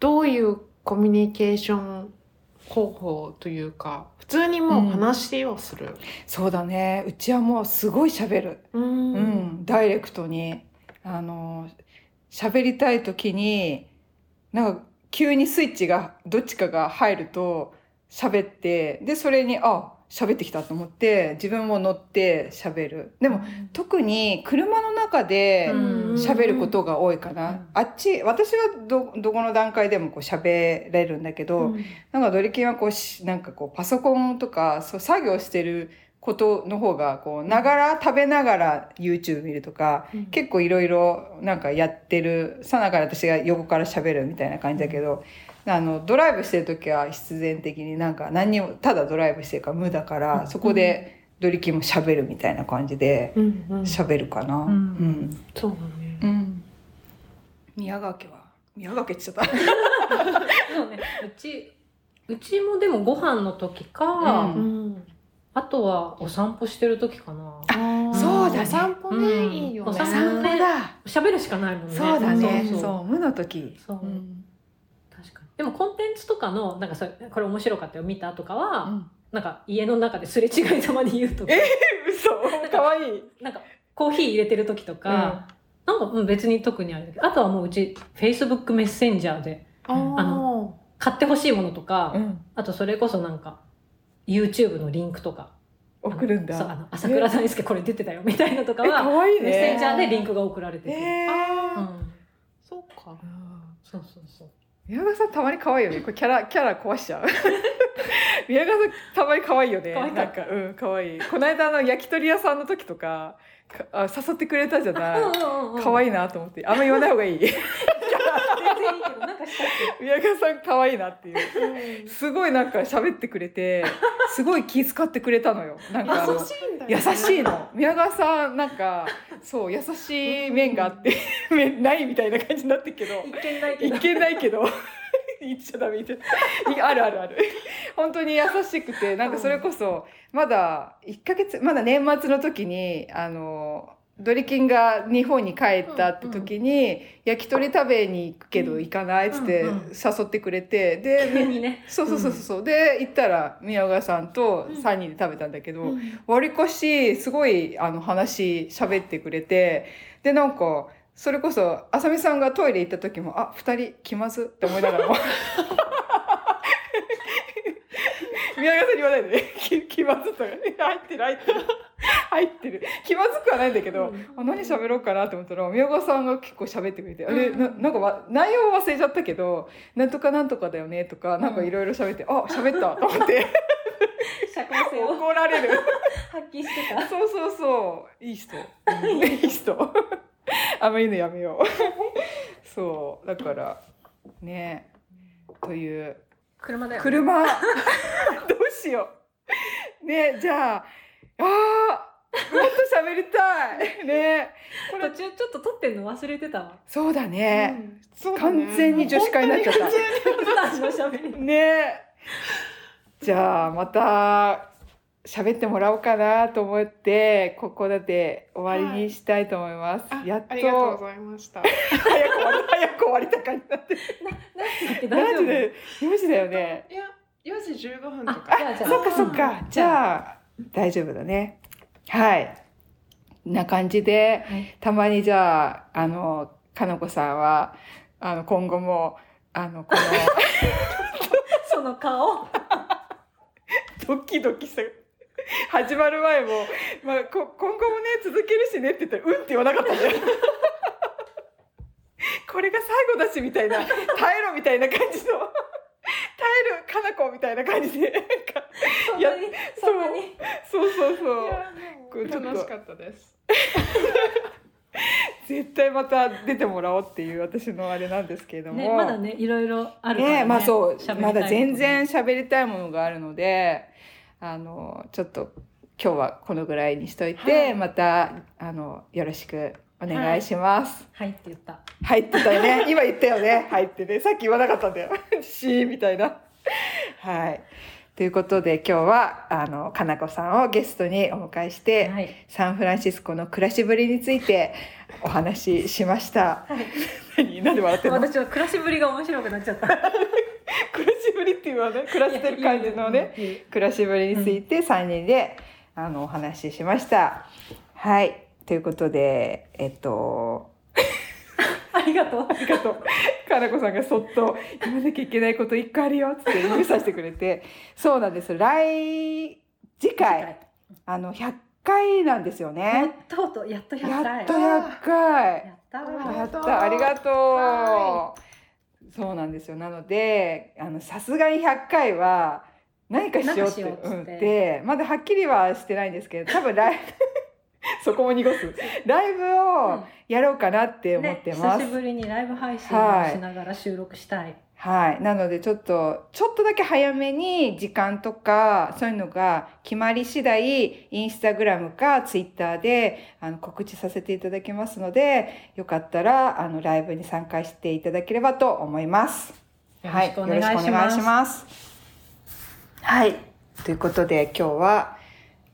どういうコミュニケーション方法というか普通にもう話をする、うん、そうだねうちはもうすごい喋る、うん、うん、ダイレクトにあの喋りたい時になんか急にスイッチがどっちかが入ると喋ってでそれにあ喋ってきたと思って自分も乗って喋る。でも、うん、特に車の中で喋ることが多いかな、うん、あっち私は ど, どこの段階でもこう喋れるんだけど、うん、なんかドリキンはこうなんかこうパソコンとかそう作業してることの方がこうながら食べながら YouTube 見るとか、うん、結構いろいろなんかやってるさながら私が横から喋るみたいな感じだけど、あのドライブしてる時は必然的になんか何にもただドライブしてるから無だから、うん、そこでドリキンも喋るみたいな感じで喋るかな、うんうんうん、そうだね、うん、宮川家は宮川家って言っちゃったそう、ね、うちうちもでもご飯の時か、うんうんあとはお散歩してる時かな。あそうだね。お散歩ね、うん、いいよね。お散歩だ。喋るしかないもんね。そうだね。そうそう無の時。そう、うん、確かに。でもコンテンツとかのなんかそれこれ面白かったよ見たとかは、うん、なんか家の中ですれ違いざまに言うとか。え嘘。可愛い。なんかコーヒー入れてる時とか、うん、なんか別に特にあれだけど、あとはもううち Facebook メッセンジャーで、あの買ってほしいものとか、うん、あとそれこそなんか。YouTube のリンクとか送るんだ。そうあの朝倉大輔これ出てたよみたいなとかはかい、ね、メッセンジャーでリンクが送られてて、えーうん、そうかそうそうそう宮川さんたまに可愛いよねこれキャラキャラ壊しちゃう宮川さんたまに可愛いよね。可愛いなんかうん可愛い。この間の焼き鳥屋さんの時とかあ誘ってくれたじゃない。可愛いなと思ってあんま言わない方がいい。全然いいけどなんかしたっけ宮川さん可愛いなっていうすごいなんか喋ってくれてすごい気遣ってくれたのよ。なんかあの優しいんだよ、ね、優しいの宮川さんなんかそう優しい面があって面ないみたいな感じになってるけど一見ないけど一見ないけど言っちゃダメ言っちゃあるあるある本当に優しくてなんかそれこそまだいっかげつまだ年末の時にあのドリキンが日本に帰ったって時に、うんうん、焼き鳥食べに行くけど行かないっつって誘ってくれて、うんうん、で、ね、そうそうそうそう、うん、で行ったら宮川さんとさんにんで食べたんだけど、うん、割り越しすごいあの話喋ってくれてでなんかそれこそあさみさんがトイレ行った時もあふたり気まずって思いながらも宮川さんに言わないでね気まずとか入ってる入ってる入ってる気まずくはないんだけど、うん、あ何喋ろうかなと思ったら宮川さんが結構喋ってくれて、うん、あれ な, なんか内容忘れちゃったけどなんとかなんとかだよねとかなんかいろいろ喋って、うん、あ喋ったと思って社交性を怒られる発揮してたそうそうそういい人いい人あんま言うのやめようそうだからねという車だよ、ね、車どうしようねじゃああーもっと喋りたいねこれ途中ちょっと撮ってんの忘れてたわ。そうだね、うん、そうだね完全に女子会になっちゃったねじゃあまた喋ってもらおうかなと思ってここで終わりにしたいと思います、はい、やっと あ, ありがとうございました早く終わり早く終わりたかになってな何時でよじだよね。いやよじじゅうごふんとか。あじゃあじゃあそっかそっか、うん、じゃあ大丈夫だね。はいな感じで、はい、たまにじゃあ、あの、かのこさんは、あの、今後も、あの、このその顔ドキドキした始まる前も、まあ、こ今後もね続けるしねって言ったらうんって言わなかったんだよこれが最後だしみたいな、耐えろみたいな感じの耐えるかなこみたいな感じで、なんかそんなにそんなにそうそうそうそう、楽しかったです絶対また出てもらおうっていう私のあれなんですけれども、ね、まだねいろいろあるからね、ね、まあそう、まだ全然喋りたいものがあるので、あのちょっと今日はこのぐらいにしといて、はい、またあのよろしくお願いします。はい、はいって言った。はいって言ったよね。今言ったよね。はいってね。さっき言わなかったんだよ。しーみたいな。はい。ということで今日はあのかなこさんをゲストにお迎えして、はい、サンフランシスコの暮らしぶりについてお話ししました、はい、なんで笑ってんの？私は暮らしぶりが面白くなっちゃった暮らしぶりっていうのはね、暮らしてる感じのね、いいいいいい暮らしぶりについてさんにんで、うん、あのお話ししました。はい、ということでえっとありがとうありがとうかなこさんがそっと言わなきゃいけないこと一個あるよって指さしてくれてそうなんです、来次回あのひゃっかいなんですよね。とうとうやっとひゃっかい、やっとひゃっかい、やったやった、ありがとう。そうなんですよ。なのであのさすがにひゃっかいは何かしようって言って、まだはっきりはしてないんですけど、多分来そこも濁すライブをやろうかなって思ってます、うんね、久しぶりにライブ配信をしながら収録したい、はい、はい、なのでちょっとちょっとだけ早めに時間とかそういうのが決まり次第インスタグラムかツイッターであの告知させていただきますので、よかったらあのライブに参加していただければと思います。よろしくお願いします、はい、よろしくお願いします。はい、ということで今日は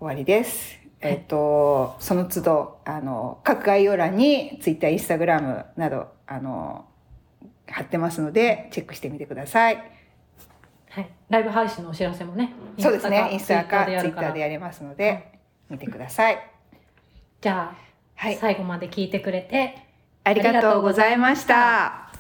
終わりです。えっと、その都度、あの、各概要欄に Twitter、Instagram など、あの、貼ってますので、チェックしてみてください。はい。ライブ配信のお知らせもね。そうですね。インスタか Twitter でやりますので、はい、見てください。じゃあ、はい、最後まで聞いてくれて、ありがとうございました。